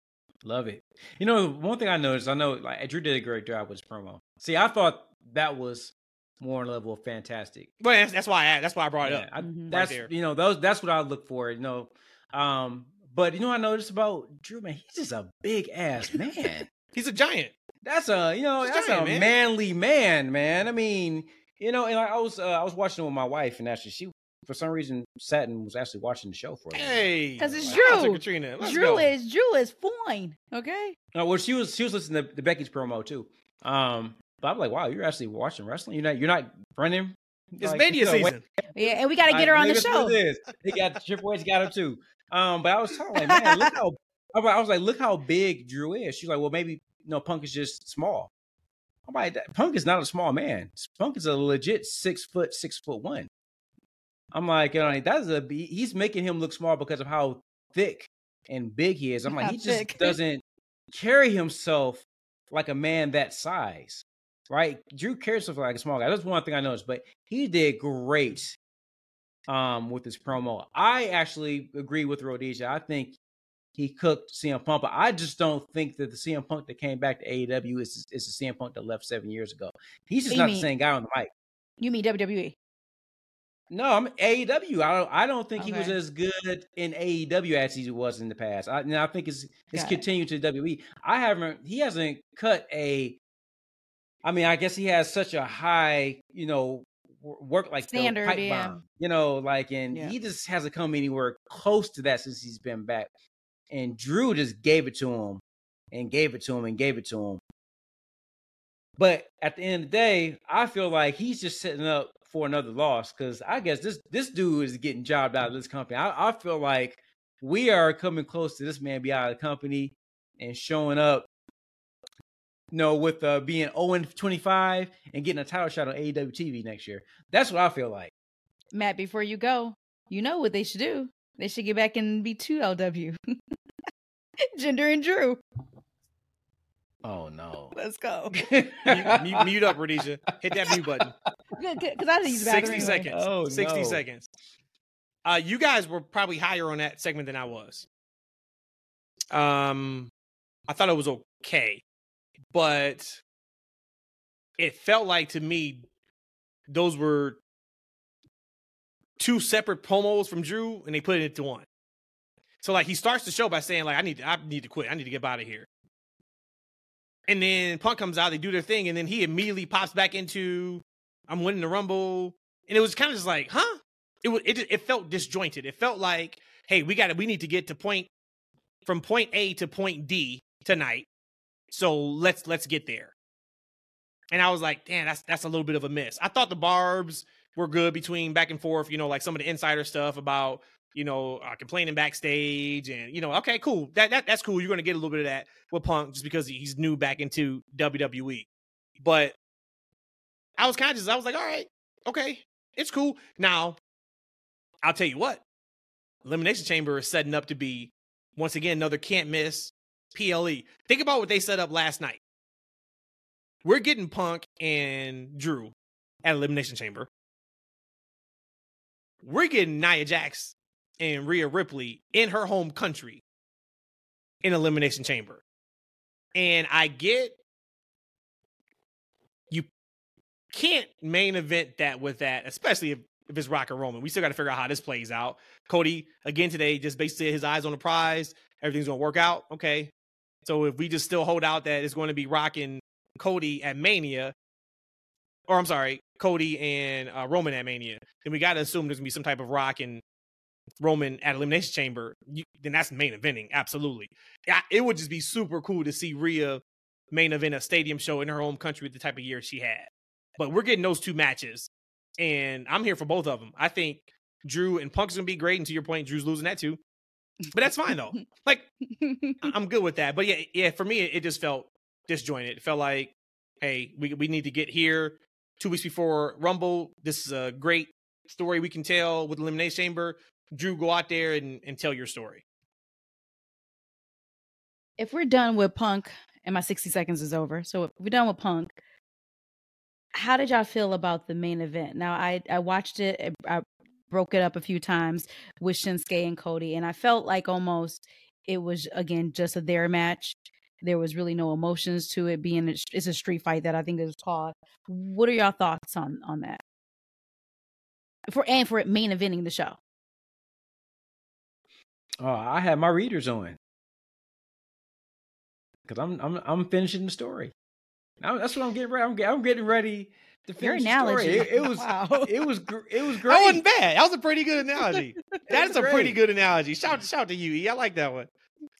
Love it. You know, one thing I noticed, I know like Drew did a great job with his promo. See, I thought that was more on a level of fantastic. But that's, that's why I that's why I brought it yeah, up. I, mm-hmm. That's right there. You know, those that that's what I look for, you know. Um, but you know what I noticed about Drew, man, he's just a big ass man. He's a giant. That's a you know, He's that's giant, a man. manly man, man. I mean, you know, and I was uh, I was watching it with my wife, and actually she for some reason sat and was actually watching the show for us. Hey, because it's like, Drew. Katrina. Let's Drew go. is Drew is fine. Okay. No, well, she was she was listening to, to Becky's promo too. Um, but I'm like, wow, you're actually watching wrestling. You're not you're not running. It's like, media you know, season. Wait. Yeah, and we got to get her on the show. They got Triple H got her too. Um, but I was talking like, man, look how. I was like, look how big Drew is. She's like, well, maybe you know, Punk is just small. I'm like, Punk is not a small man. Punk is a legit six foot, six foot one. I'm like, you know, that's a he's making him look small because of how thick and big he is. I'm like, how he thick. just doesn't carry himself like a man that size, right? Drew carries himself like a small guy. That's one thing I noticed, but he did great um, with his promo. I actually agree with Rhodesia. I think he cooked C M Punk, but I just don't think that the C M Punk that came back to A E W is, is the C M Punk that left seven years ago. He's just you not mean, the same guy on the mic. You mean W W E? No, I'm A E W. I don't. I don't think okay. he was as good in A E W as he was in the past. I, and I think it's it's Got continued it. to W W E. I haven't. He hasn't cut a. I mean, I guess he has such a high, you know, work like standard, pipe yeah. bomb, you know, like, and yeah. he just hasn't come anywhere close to that since he's been back. And Drew just gave it to him and gave it to him and gave it to him. But at the end of the day, I feel like he's just setting up for another loss because I guess this this dude is getting jobbed out of this company. I, I feel like we are coming close to this man being out of the company and showing up, you know, with uh, being oh and twenty-five and getting a title shot on A E W T V next year. That's what I feel like. Matt, before you go, you know what they should do. They should get back and be two L W. Jinder and Drew. Oh, no. Let's go. mute, mute, mute up, Rhodesia. Hit that mute button. Because I think sixty seconds. Anyway. Oh, sixty no. seconds. Uh, you guys were probably higher on that segment than I was. Um, I thought it was okay. But it felt like, to me, those were two separate promos from Drew, and they put it into one. So, like, he starts the show by saying, like, I need to, I need to quit. I need to get out of here. And then Punk comes out, they do their thing, and then he immediately pops back into, I'm winning the Rumble. And it was kind of just like, huh? It was, it, it felt disjointed. It felt like, hey, we got we need to get to point, from point A to point D tonight. So let's let's get there. And I was like, damn, that's that's a little bit of a miss. I thought the barbs were good between back and forth, you know, like some of the insider stuff about, you know, uh, complaining backstage and, you know, okay, cool. That, that that's cool. You're going to get a little bit of that with Punk just because he's new back into W W E. But I was conscious. I was like, all right, okay, it's cool. Now, I'll tell you what. Elimination Chamber is setting up to be, once again, another can't miss P L E. Think about what they set up last night. We're getting Punk and Drew at Elimination Chamber. We're getting Nia Jax and Rhea Ripley in her home country in Elimination Chamber. And I get you can't main event that with that, especially if, if it's Rock and Roman. We still got to figure out how this plays out. Cody, again today, just basically had his eyes on the prize. Everything's going to work out. Okay. So if we just still hold out that it's going to be Rock and Cody at Mania, or I'm sorry, Cody and uh, Roman at Mania, then we got to assume there's going to be some type of Rock and Roman at Elimination Chamber. You, then that's main eventing. Absolutely. I, it would just be super cool to see Rhea main event a stadium show in her home country with the type of year she had. But we're getting those two matches, and I'm here for both of them. I think Drew and Punk's going to be great, and to your point, Drew's losing that too. But that's fine, though. Like, I'm good with that. But, yeah, yeah, for me, it just felt disjointed. It felt like, hey, we we need to get here two weeks before Rumble. This is a great story we can tell with Elimination Chamber. Drew, go out there and, and tell your story. If we're done with Punk, and my sixty seconds is over, so if we're done with Punk, how did y'all feel about the main event? Now, I, I watched it. I broke it up a few times with Shinsuke and Cody, and I felt like almost it was, again, just a their match. There was really no emotions to it, being a, it's a street fight that I think is called. What are y'all thoughts on, on that? For and for it main eventing the show. Oh, I had my readers on because I'm I'm I'm finishing the story. I'm, that's what I'm getting ready. I'm, get, I'm getting ready to finish the story. It, it was wow. it was gr- it was great. That wasn't bad. That was a pretty good analogy. That's a pretty good analogy. Shout shout to you, E. I like that one.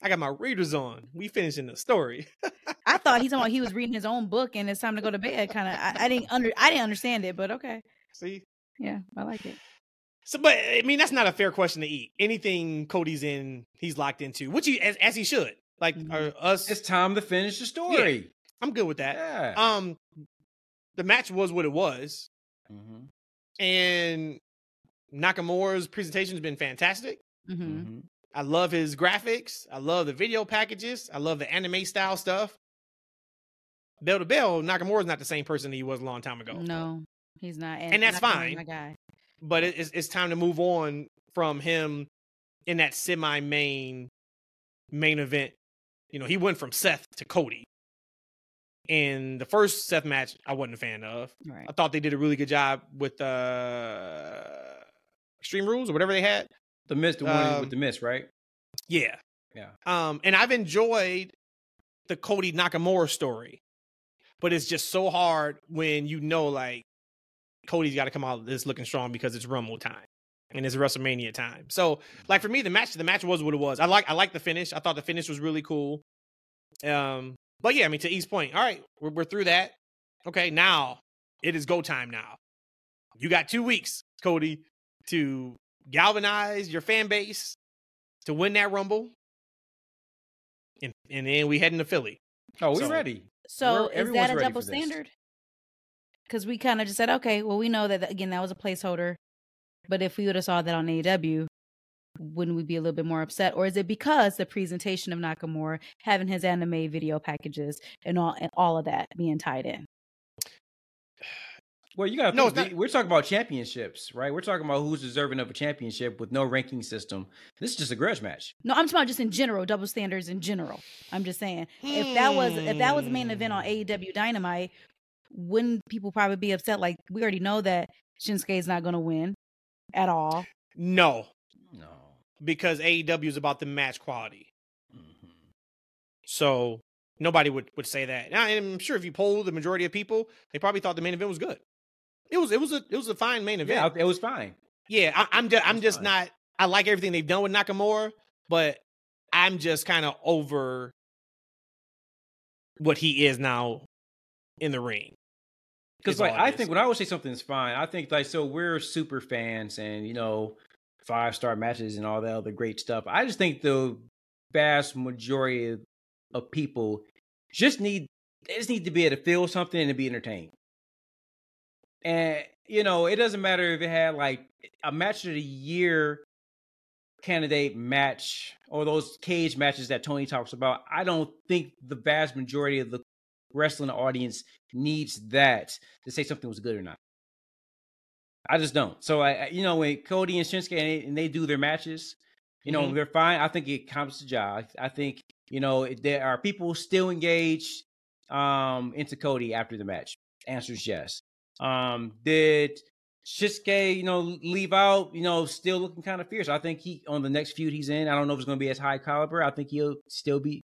I got my readers on. We finishing the story. I thought he's on. He was reading his own book, and it's time to go to bed. Kind of. I, I didn't under. I didn't understand it, but okay. See. Yeah, I like it. So, but I mean, that's not a fair question to E. Anything Cody's in, he's locked into, which he as, as he should. Like mm-hmm. us, it's time to finish the story. Yeah. I'm good with that. Yeah. Um, the match was what it was. Mm-hmm. And Nakamura's presentation has been fantastic. Mm-hmm. Mm-hmm. I love his graphics. I love the video packages. I love the anime style stuff. Bell to bell, Nakamura's not the same person that he was a long time ago. No, he's not. And, and that's fine. My guy. But it, it's, it's time to move on from him in that semi-main main event. You know, he went from Seth to Cody. And the first Seth match, I wasn't a fan of. Right. I thought they did a really good job with uh, Extreme Rules or whatever they had. The Mist, the one um, with the Mist, right? Yeah. Yeah. Um, and I've enjoyed the Cody Nakamura story. But it's just so hard when you know, like, Cody's got to come out of this looking strong because it's Rumble time. And it's WrestleMania time. So, like, for me, the match the match was what it was. I like I like the finish. I thought the finish was really cool. Um... But yeah, I mean, to E's point, all right, we're, we're through that. Okay, now it is go time now. You got two weeks, Cody, to galvanize your fan base, to win that Rumble, and, and then we heading to Philly. Oh, we're so, ready. So we're, is that a double standard? Because we kind of just said, okay, well, we know that, again, that was a placeholder. But if we would have saw that on A E W, wouldn't we be a little bit more upset? Or is it because the presentation of Nakamura, having his anime video packages and all and all of that being tied in? Well, you got to no, not- we're talking about championships, right? We're talking about who's deserving of a championship with no ranking system. This is just a grudge match. No, I'm talking about just in general, double standards in general. I'm just saying hmm. if that was if that was the main event on A E W Dynamite, wouldn't people probably be upset? Like, we already know that Shinsuke is not going to win at all. No. No. Because A E W is about the match quality. Mm-hmm. So nobody would, would say that. Now, and I'm sure if you polled the majority of people, they probably thought the main event was good. It was it was a it was a fine main event. Yeah, it was fine. Yeah, I, I'm just, I'm just fine. not I like everything they've done with Nakamura, but I'm just kind of over what he is now in the ring. Because like I think when I would say something's fine, I think like so we're super fans and you know five-star matches and all that other great stuff. I just think the vast majority of people just need they just need to be able to feel something and to be entertained. And, you know, it doesn't matter if it had, like, a match of the year candidate match or those cage matches that Tony talks about. I don't think the vast majority of the wrestling audience needs that to say something was good or not. I just don't. So, I, you know, when Cody and Shinsuke, and they, and they do their matches, you know, mm-hmm. they're fine. I think it comes to job. I think, you know, there are people still engaged um, into Cody after the match. Answers yes. Um, did Shinsuke, you know, leave out, you know, still looking kind of fierce. I think he, on the next feud he's in, I don't know if it's going to be as high caliber. I think he'll still be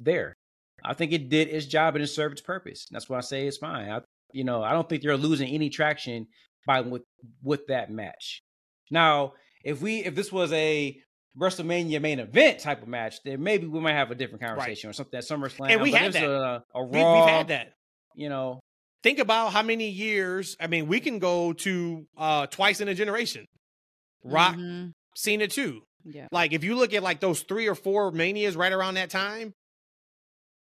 there. I think it did its job and it served its purpose. That's why I say it's fine. I, you know, I don't think they're losing any traction by with, with that match. Now, if we, if this was a WrestleMania main event type of match, then maybe we might have a different conversation, right, or something at SummerSlam. And we had that. A, a Raw, we, we've had that. You know, think about how many years. I mean, we can go to uh, twice in a generation. Rock, mm-hmm. Cena too. Yeah. Like if you look at like those three or four Manias right around that time,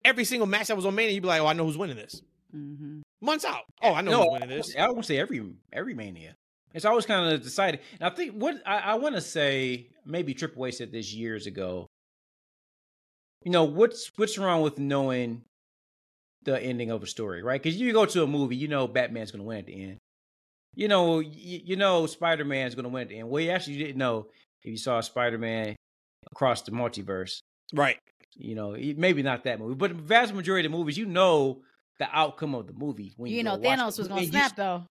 every single match that was on Mania, you'd be like, "Oh, I know who's winning this." Mm-hmm. Months out. Oh, I know no, who's winning this. I won't say every every Mania. It's always kind of decided. And I think what I, I want to say, maybe Triple H said this years ago. You know, what's what's wrong with knowing the ending of a story, right? Because you go to a movie, you know Batman's going to win at the end. You know, you, you know Spider-Man's going to win at the end. Well, you actually didn't know if you saw Spider-Man Across the Multiverse. Right. You know, maybe not that movie, but the vast majority of the movies, you know the outcome of the movie. When you, you know, Thanos was going to snap, you, though.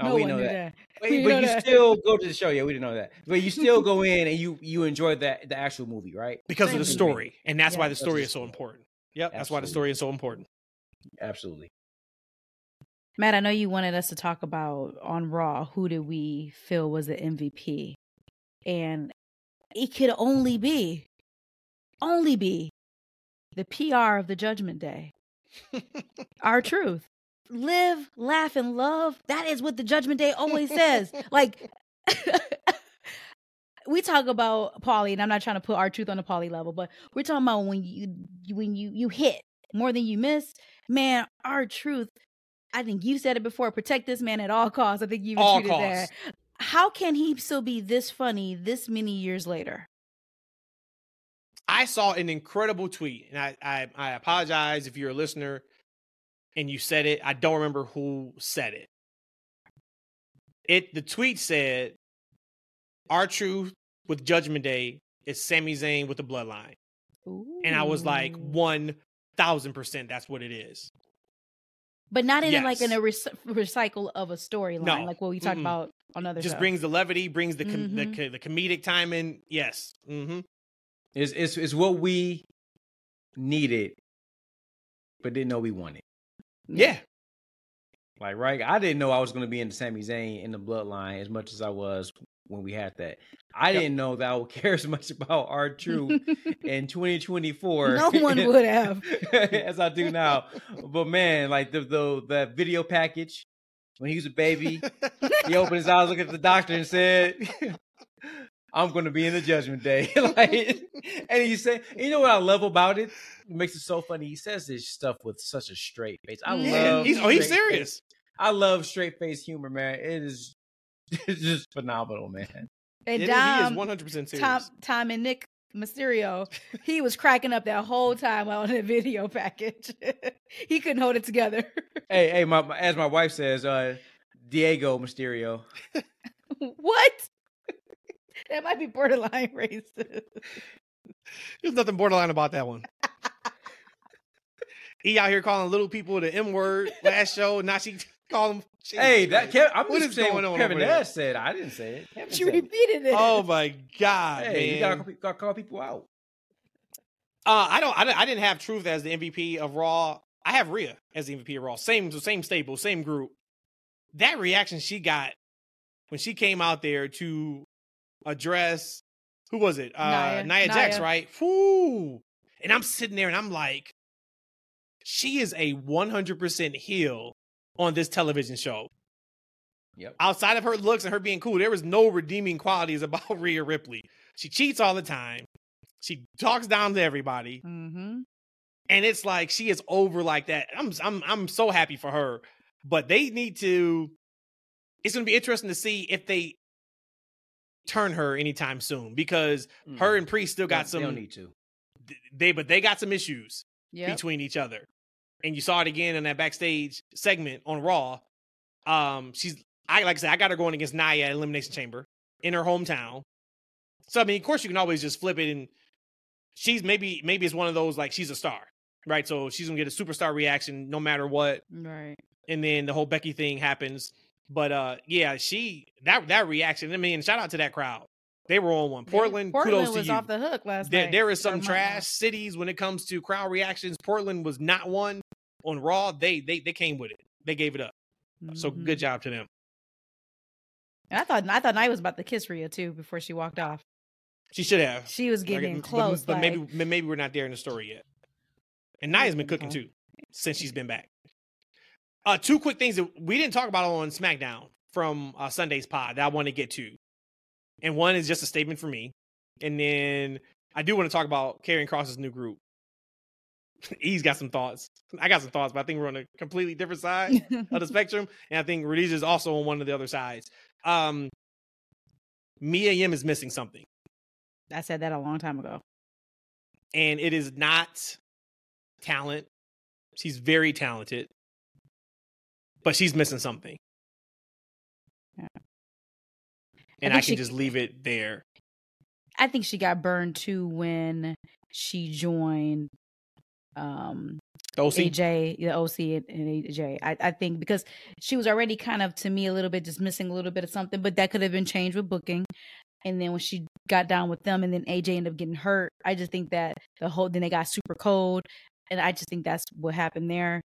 Oh, no we know that. that. Wait, but know you that. still go to the show. Yeah, we didn't know that. But you still go in and you you enjoy that the actual movie, right? Because Same of the story. Movie. And that's yeah, why the story is so important. Yep, Absolutely. That's why the story is so important. Absolutely. Matt, I know you wanted us to talk about, on Raw, who did we feel was the M V P? And it could only be, only be the P R of the Judgment Day. R-Truth. Live, laugh, and love. That is what the Judgment Day always says. Like, we talk about Pauly, and I'm not trying to put R-Truth on the Pauly level, but we're talking about when you when you you hit more than you miss. Man, R-Truth, I think you said it before, protect this man at all costs. I think you all costs. That. How can he still be this funny this many years later? I saw an incredible tweet, and I I, I apologize if you're a listener and you said it. I don't remember who said it. It the tweet said, R-Truth with Judgment Day is Sami Zayn with the Bloodline. Ooh. And I was like, one thousand percent that's what it is. But not in yes. like in a rec- recycle of a storyline, no. like what we talked mm-hmm. about on other Just shows. Brings the levity, brings the, com- mm-hmm. the, co- the comedic timing. Yes. Mm-hmm. It's, it's, it's what we needed, but didn't know we wanted. Yeah. Like, right? I didn't know I was going to be in the Sami Zayn in the Bloodline as much as I was when we had that. I yep. didn't know that I would care as much about R-Truth in twenty twenty-four. No one would have. As I do now. But man, like the, the, the video package, when he was a baby, he opened his eyes, looked at the doctor and said, I'm going to be in the Judgment Day. Like, and he said, you know what I love about it? It makes it so funny. He says this stuff with such a straight face. I yeah, love. He's, oh, he's serious. Face. I love straight face humor, man. It is it's just phenomenal, man. And Dom, he is one hundred percent serious. Tom, Tom and Nick Mysterio, he was cracking up that whole time on the video package. He couldn't hold it together. Hey, hey, my, my, as my wife says, uh, Diego Mysterio. What? That might be borderline racist. There's nothing borderline about that one. He out here calling little people the M word last show. Now she called him. She hey, that Kev, I'm what is going on? Kevin Nash said I didn't say it. Kevin she repeated it. it. Oh my god! Hey, man. You gotta, gotta call people out. Uh, I don't. I, I didn't have Truth as the M V P of Raw. I have Rhea as the M V P of Raw. Same, same stable, same group. That reaction she got when she came out there to address, who was it? Uh, Nia, Nia Jax, Nia. Right? Woo! And I'm sitting there and I'm like, she is a one hundred percent heel on this television show. Yep. Outside of her looks and her being cool, there is no redeeming qualities about Rhea Ripley. She cheats all the time. She talks down to everybody. Mm-hmm. And it's like, she is over like that. I'm, I'm, I'm so happy for her. But they need to, it's going to be interesting to see if they turn her anytime soon, because mm. her and Priest still got they, some. They don't need to. They but they got some issues yep. between each other, and you saw it again in that backstage segment on Raw. Um, she's I like I said I got her going against Nia at Elimination Chamber in her hometown. So I mean, of course, you can always just flip it, and she's maybe maybe it's one of those like she's a star, right? So she's gonna get a superstar reaction no matter what, right? and then the whole Becky thing happens. But uh, yeah, she that that reaction. I mean, shout out to that crowd. They were on one. Portland, Portland kudos was to you. Off the hook last there, night. There is some trash cities when it comes to crowd reactions. Portland was not one on Raw. They they they came with it. They gave it up. Mm-hmm. So good job to them. And I thought I thought Nia was about to kiss Rhea too before she walked off. She should have. She was getting like, close, but, but like... maybe maybe we're not there in the story yet. And Nia's been cooking too since she's been back. Uh, two quick things that we didn't talk about on SmackDown from uh, Sunday's pod that I want to get to. And one is just a statement for me. And then I do want to talk about Karrion Kross's new group. He's got some thoughts. I got some thoughts, but I think we're on a completely different side of the spectrum. And I think Rhodesia is also on one of the other sides. Um, Mia Yim is missing something. I said that a long time ago. And it is not talent. She's very talented. But she's missing something. Yeah. And I, I can she, just leave it there. I think she got burned too when she joined um, the O C? A J, the O C and A J. I, I think because she was already kind of, to me, a little bit just missing a little bit of something, but that could have been changed with booking. And then when she got down with them and then A J ended up getting hurt, I just think that the whole, then they got super cold. And I just think that's what happened there.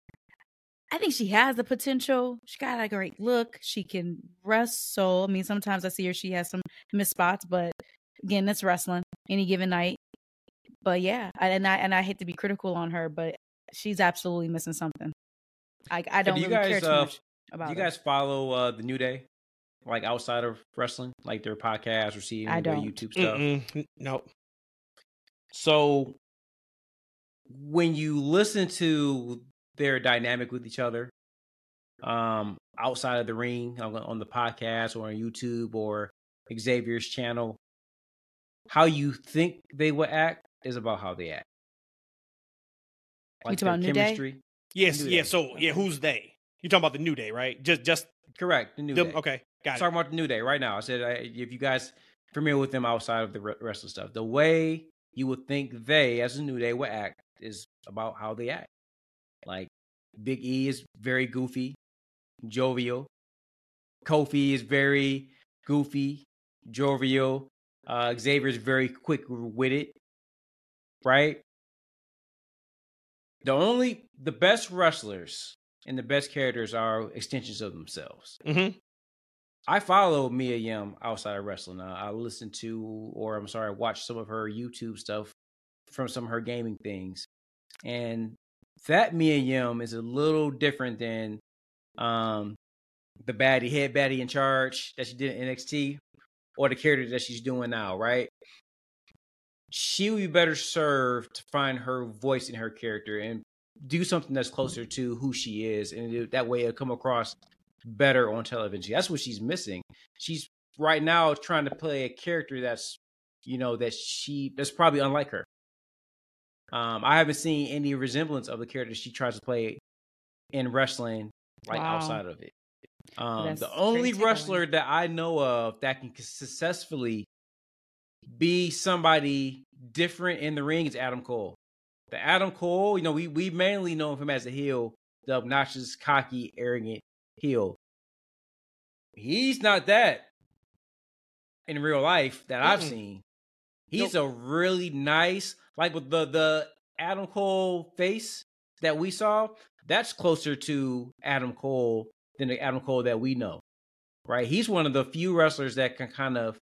I think she has the potential. She got a great look. She can wrestle. I mean, sometimes I see her, she has some missed spots, but again, that's wrestling any given night. But yeah, and I and I hate to be critical on her, but she's absolutely missing something. I I don't do really guys, care too uh, much about it. Do you guys it. follow uh, the New Day, like outside of wrestling, like their podcast or see their YouTube stuff? Mm-mm. Nope. So when you listen to they're dynamic with each other um, outside of the ring, on, on the podcast or on YouTube or Xavier's channel. How you think they would act is about how they act. Like you talking about chemistry. New Day? Yes, New Day. yeah. So, yeah, who's they? You're talking about the New Day, right? Just, just correct. The New the, Day. Okay, got I'm it. Talking about the New Day right now. I said I, if you guys are familiar with them outside of the wrestling stuff, the way you would think they, as a New Day, would act is about how they act. Like, Big E is very goofy, jovial. Kofi is very goofy, jovial. Uh, Xavier is very quick-witted, right? The only, the best wrestlers and the best characters are extensions of themselves. Mm-hmm. I follow Mia Yim outside of wrestling. Uh, I listen to, or I'm sorry, I watch some of her YouTube stuff from some of her gaming things. And that Mia Yim is a little different than um, the baddie, head baddie in charge that she did in N X T or the character that she's doing now, right? She would be better served to find her voice in her character and do something that's closer to who she is. And it, that way it'll come across better on television. That's what she's missing. She's right now trying to play a character that's, you know, that she, that's probably unlike her. Um, I haven't seen any resemblance of the character she tries to play in wrestling, like wow. outside of it. Um, the only wrestler that I know of that can successfully be somebody different in the ring is Adam Cole. The Adam Cole, you know, we, we mainly know him as a heel, the obnoxious, cocky, arrogant heel. He's not that in real life that mm-hmm. I've seen. He's nope. a really nice... Like with the, the Adam Cole face that we saw, that's closer to Adam Cole than the Adam Cole that we know, right? He's one of the few wrestlers that can kind of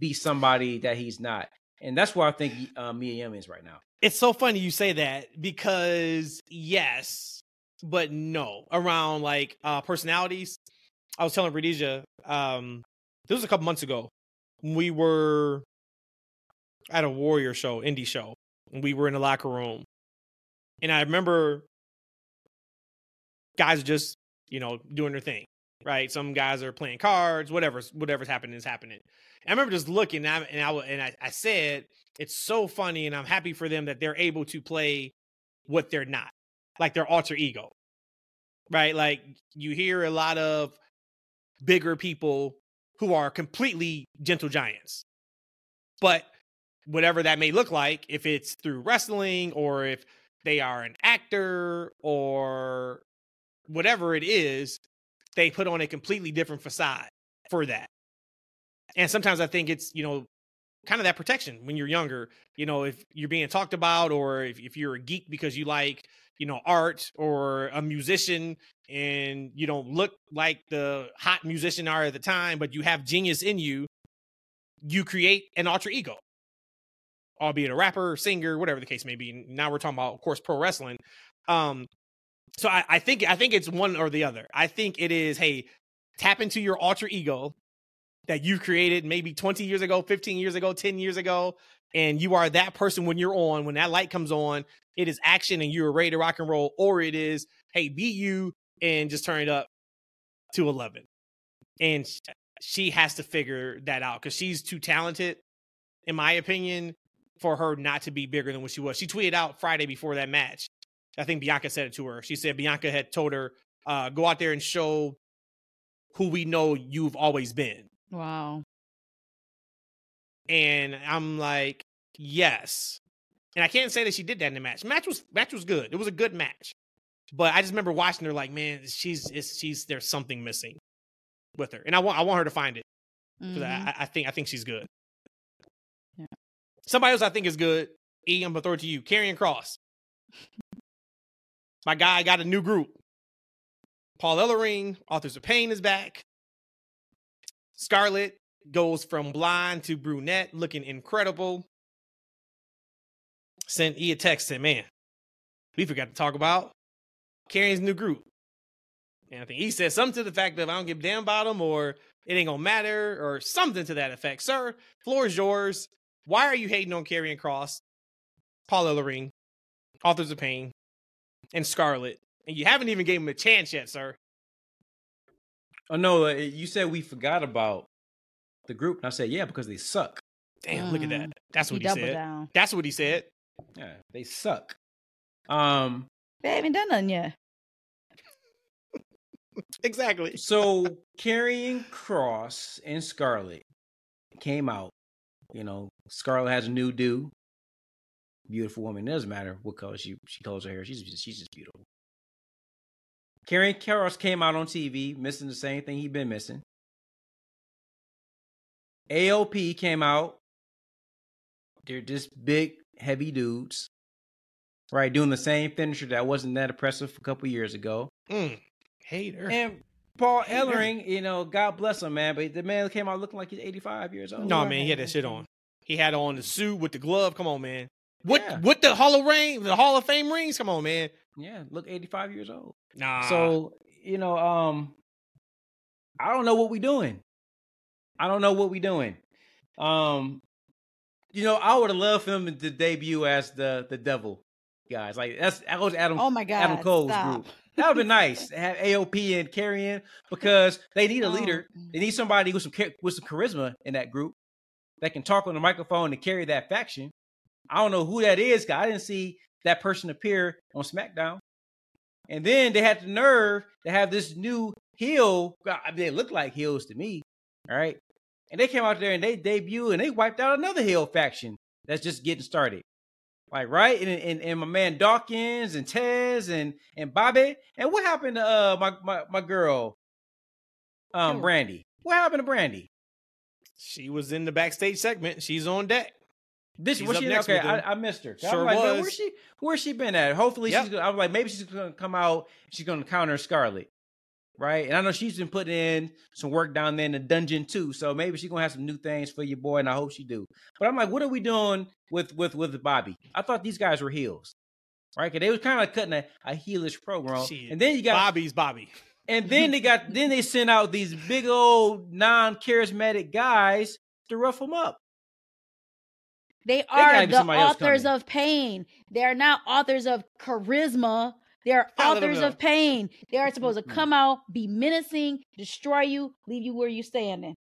be somebody that he's not. And that's where I think uh, Mia Yim is right now. It's so funny you say that because yes, but no. Around like uh, personalities, I was telling Rhodesia, um, this was a couple months ago. We were... at a Warrior show, indie show, and we were in the locker room. And I remember guys just, you know, doing their thing, right? Some guys are playing cards, whatever's, whatever's happening is happening. And I remember just looking, and I and I, and I, I said, it's so funny, and I'm happy for them that they're able to play what they're not, like their alter ego, right? Like you hear a lot of bigger people who are completely gentle giants, but whatever that may look like, if it's through wrestling or if they are an actor or whatever it is, they put on a completely different facade for that. And sometimes I think it's, you know, kind of that protection when you're younger, you know, if you're being talked about, or if, if you're a geek because you like, you know, art, or a musician and you don't look like the hot musician are at the time, but you have genius in you, you create an alter ego, albeit a rapper, singer, whatever the case may be. Now we're talking about, of course, pro wrestling. Um, so I, I think, I think it's one or the other. I think it is, hey, tap into your alter ego that you've created maybe twenty years ago, fifteen years ago, ten years ago. And you are that person when you're on, when that light comes on, it is action and you're ready to rock and roll, or it is, hey, be you and just turn it up to eleven. And she has to figure that out because she's too talented, in my opinion, for her not to be bigger than what she was. She tweeted out Friday before that match. I think Bianca said it to her. She said Bianca had told her, uh, go out there and show who we know you've always been. Wow. And I'm like, yes. And I can't say that she did that in the match. Match was match was good. It was a good match. But I just remember watching her like, man, she's it's, she's there's something missing with her. And I want I want her to find it. Mm-hmm. I, I think I think she's good. Yeah. Somebody else I think is good. E, I'm gonna throw it to you. Karrion Kross. My guy got a new group. Paul Ellering, Authors of Pain, is back. Scarlett goes from blonde to brunette, looking incredible. Sent E a text, said, man, we forgot to talk about Karrion's new group. And I think E said something to the fact that I don't give a damn about him, or it ain't gonna matter, or something to that effect. Sir, floor is yours. Why are you hating on Karrion Kross, Paul Ellering, Authors of Pain, and Scarlett? And you haven't even gave him a chance yet, sir. Oh, no, you said we forgot about the group. And I said, yeah, because they suck. Damn, mm. Look at that. That's what he, he said. Down. That's what he said. Yeah, they suck. Um, They haven't done nothing yet. Exactly. So, Karrion Kross and Scarlett came out. You know, Scarlett has a new dude. Beautiful woman. It doesn't matter what color she, she colors her hair. She's just, she's just beautiful. Karrion Kross came out on T V, missing the same thing he'd been missing. A O P came out. They're just big, heavy dudes. Right, doing the same finisher that wasn't that impressive a couple years ago. Mm, hater. And Paul hater. Ellering, you know, God bless him, man, but the man came out looking like he's eighty-five years old. No, right? Man, he had that shit on. He had on the suit with the glove. Come on, man. What, yeah. What the Hall of Fame, the Hall of Fame rings? Come on, man. Yeah, look eighty-five years old. Nah. So, you know, um, I don't know what we doing. I don't know what we doing. Um, you know, I would have loved him to debut as the the devil guys. Like that's that was Adam. Oh my God, Adam Cole's stop. Group. That would be nice to have A O P and Karrion, because they need a leader. Oh. They need somebody with some with some charisma in that group that can talk on the microphone and carry that faction. I don't know who that is. Cause I didn't see that person appear on SmackDown. And then they had the nerve to have this new heel. I mean, they look like heels to me, all right? And they came out there and they debuted and they wiped out another heel faction that's just getting started. Like, right? And and, and my man Dawkins and Tez and, and Bobby. And what happened to uh, my, my, my girl, um, Brandy? What happened to Brandy? She was in the backstage segment. She's on deck. This she's was she okay? I, I missed her. Sure, I'm like, was. Where's she? Where's she been at? Hopefully, yep. she's. Gonna, I'm like, maybe she's gonna come out. She's gonna counter Scarlett, right? And I know she's been putting in some work down there in the dungeon too. So maybe she's gonna have some new things for your boy, and I hope she do. But I'm like, what are we doing with with with Bobby? I thought these guys were heels, right? Because they was kind of like cutting a, a heelish program. Shit. And then you got Bobby's Bobby. And then they got then they sent out these big old non-charismatic guys to rough them up. They are the Authors of Pain. They are not Authors of Charisma. They are Authors of Pain. They are supposed to come out, be menacing, destroy you, leave you where you're standing.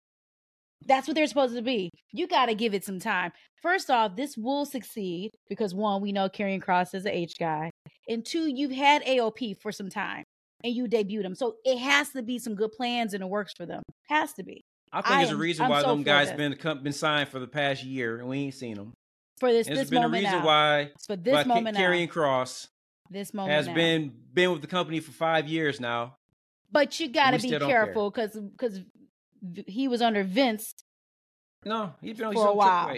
That's what they're supposed to be. You got to give it some time. First off, this will succeed because, one, we know Karrion Kross is an H guy. And two, you've had A O P for some time and you debuted them. So it has to be some good plans in the works for them. Has to be. I think I there's am, a reason I'm why so them guys been been signed for the past year and we ain't seen them. For this, and this been moment a reason out. Why. For this why moment Karrion Kross this moment has now. been been with the company for five years now. But you got to be careful because because he was under Vince. No, he's been for a while.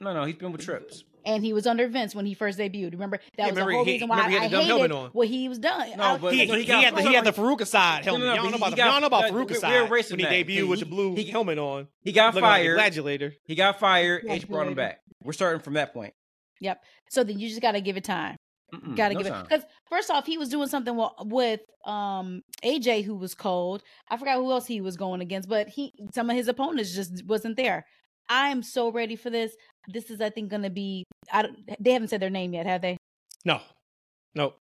No, no, he's been with Trips. And he was under Vince when he first debuted. Remember that yeah, was remember, the whole he, reason why I, I hated what he was done. No, but he, he, he, got, had, the, he had the Faruka side helmet. No, no, no, y'all, know about got, y'all know about the Faruka side when he debuted he, with the blue he, helmet on. He got fired. Gladiator. He got fired. Edge brought him back. We're starting from that point. Yep. So then you just got to give it time. Mm-mm, gotta no give time. It because first off, he was doing something with, with um A J, who was cold. I forgot who else he was going against, but he some of his opponents just wasn't there. I am so ready for this. This is, I think, going to be. I don't, they haven't said their name yet, have they? No, no.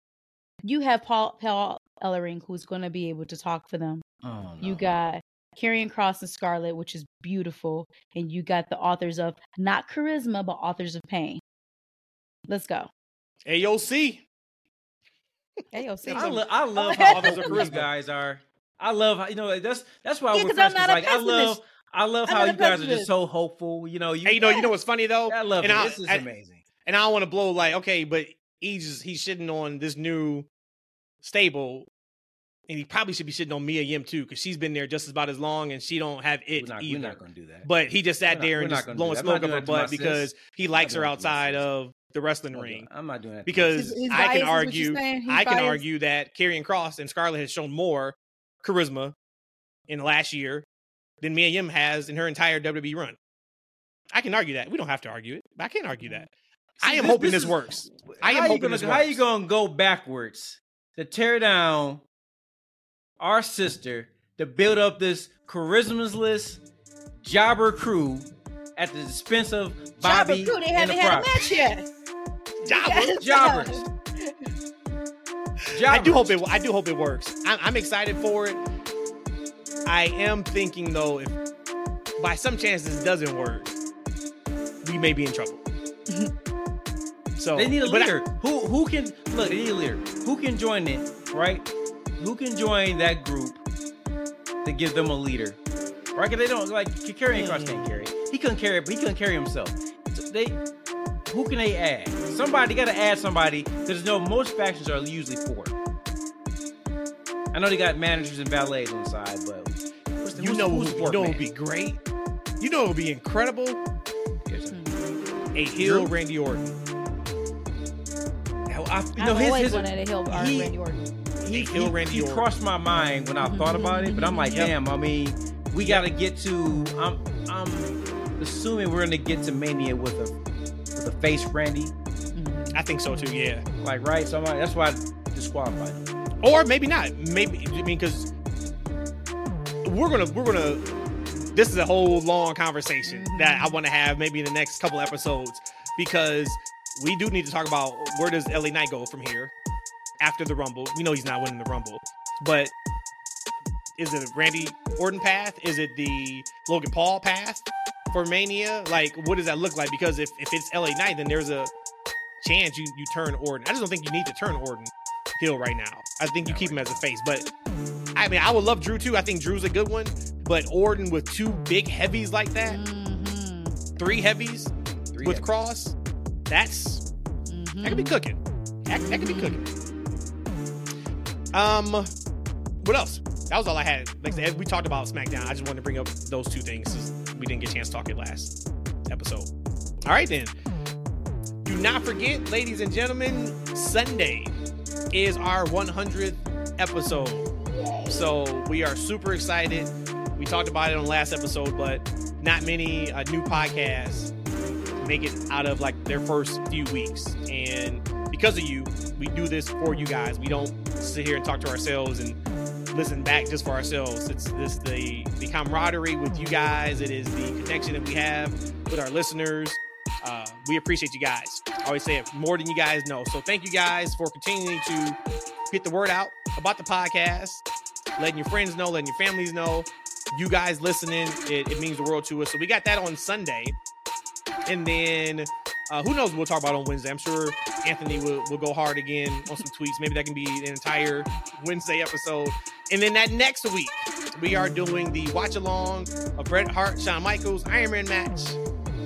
You have Paul Paul Ellering, who's going to be able to talk for them. Oh, no. You got Karrion Kross and Scarlett, which is beautiful, and you got the authors of not charisma, but Authors of Pain. Let's go. A O C. A O C. I, lo- I love how all those charisma guys are. I love how, you know, that's that's why yeah, we're friends. Like, I love I love I'm how you guys are just so hopeful. You know, you, hey, you know, you know what's funny though? I love and it. I, this is I, amazing. And I don't want to blow like, okay, but he's just, he's shitting on this new stable. And he probably should be shitting on Mia Yim too, because she's been there just about as long, and she don't have it we're not, either. We're not gonna do that. But he just sat we're there not, and just blowing smoke up her butt because sis. he likes her outside of the wrestling I'm ring. Not, I'm not doing that because his, his I can argue. I biased. can argue that Karrion Kross and Scarlett has shown more charisma in the last year than Mia Yim has in her entire W W E run. I can argue that. We don't have to argue it. But I can't argue that. See, I am this, hoping this, this works. Is, I am hoping gonna, this works. How are you going to go backwards to tear down our sister to build up this charisma-less jobber crew at the expense of Bobby Jabber, too. They haven't the had property. a match yet. Jobbers, jobbers. jobbers. I do hope it. I do hope it works. I'm, I'm excited for it. I am thinking though, if by some chance this doesn't work, we may be in trouble. So they need a leader. I, who who can look? They need a leader. Who can join it? Right? Who can join that group to give them a leader? Right? Because they don't like Karrion Kross can't carry. He couldn't carry. He couldn't carry himself. So they. Who can they add? Somebody got to add somebody because no, most factions are usually four. I know they got managers and valets on the side, but what's the, you who's, know, who's you know, it would be great. You know, it would be incredible. Here's a, a heel Drew. Randy Orton. Now, I, you know, I've his, always his, wanted a heel he, Randy Orton. He, he, he, Randy he Orton. crossed my mind when I thought about it, but I'm like, yep. damn. I mean, we yep. got to get to. I'm I'm assuming we're gonna get to Mania with a. The face Randy, mm-hmm. I think so too. Yeah, like right. So I'm like, that's why I disqualified him. Or maybe not. Maybe I mean because we're gonna we're gonna. This is a whole long conversation mm-hmm. that I want to have maybe in the next couple episodes because we do need to talk about where does L A Knight go from here after the Rumble. We know he's not winning the Rumble, but is it a Randy Orton path? Is it the Logan Paul path? For Mania, like, what does that look like? Because if, if it's L A Knight, then there's a chance you, you turn Orton. I just don't think you need to turn Orton heel right now. I think you keep him as a face. But, I mean, I would love Drew, too. I think Drew's a good one. But Orton with two big heavies like that, mm-hmm. three heavies three with heavies. Cross, that's, mm-hmm. that could be cooking. That, that could be cooking. Um, what else? That was all I had. Like I said, we talked about SmackDown. I just wanted to bring up those two things since we didn't get a chance to talk it last episode. All right, then. Do not forget, ladies and gentlemen, Sunday is our one hundredth episode. So we are super excited. We talked about it on the last episode, but not many uh, new podcasts make it out of like their first few weeks. And because of you, we do this for you guys. We don't sit here and talk to ourselves and listen back just for ourselves. It's this the the camaraderie with you guys. It is the connection that we have with our listeners. Uh we appreciate you guys. I always say it more than you guys know. So thank you guys for continuing to get the word out about the podcast, letting your friends know, letting your families know. You guys listening, it, it means the world to us. So we got that on Sunday, and then uh who knows what we'll talk about on Wednesday. I'm sure Anthony will, will go hard again on some tweets. Maybe that can be an entire Wednesday episode. And then that next week, we are doing the watch along of Bret Hart, Shawn Michaels, Iron Man match.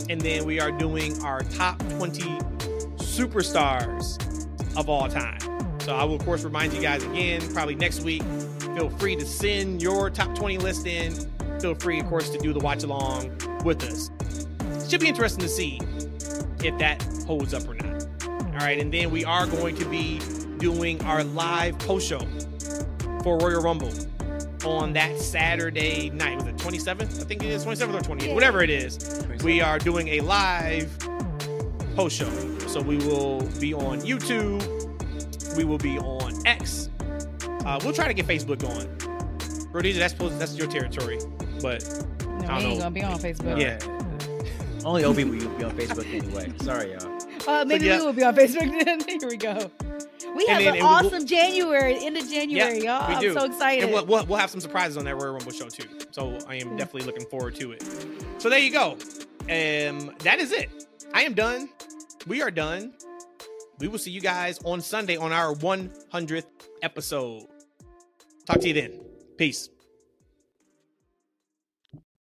And then we are doing our top twenty superstars of all time. So I will, of course, remind you guys again, probably next week. Feel free to send your top twenty list in. Feel free, of course, to do the watch along with us. Should be interesting to see if that holds up or not. All right. And then we are going to be doing our live post show for Royal Rumble on that Saturday night. Was it twenty-seventh? I think it is twenty-seventh or twentieth, whatever it is. We are doing a live post show. So we will be on YouTube. We will be on X. Uh, we'll try to get Facebook going. Rhodesia, that's supposed, that's your territory. But no, I don't we ain't know. Gonna be on Facebook. Yeah. Only O B will be on Facebook anyway. Sorry, y'all. Uh, maybe so, yeah. we will be on Facebook then. Here we go. We and have then, an awesome we'll, January, end of January, yeah, y'all. We do. I'm so excited. And we'll, we'll, we'll have some surprises on that Royal Rumble show too. So I am definitely looking forward to it. So there you go. Um, that is it. I am done. We are done. We will see you guys on Sunday on our one hundredth episode. Talk to you then. Peace.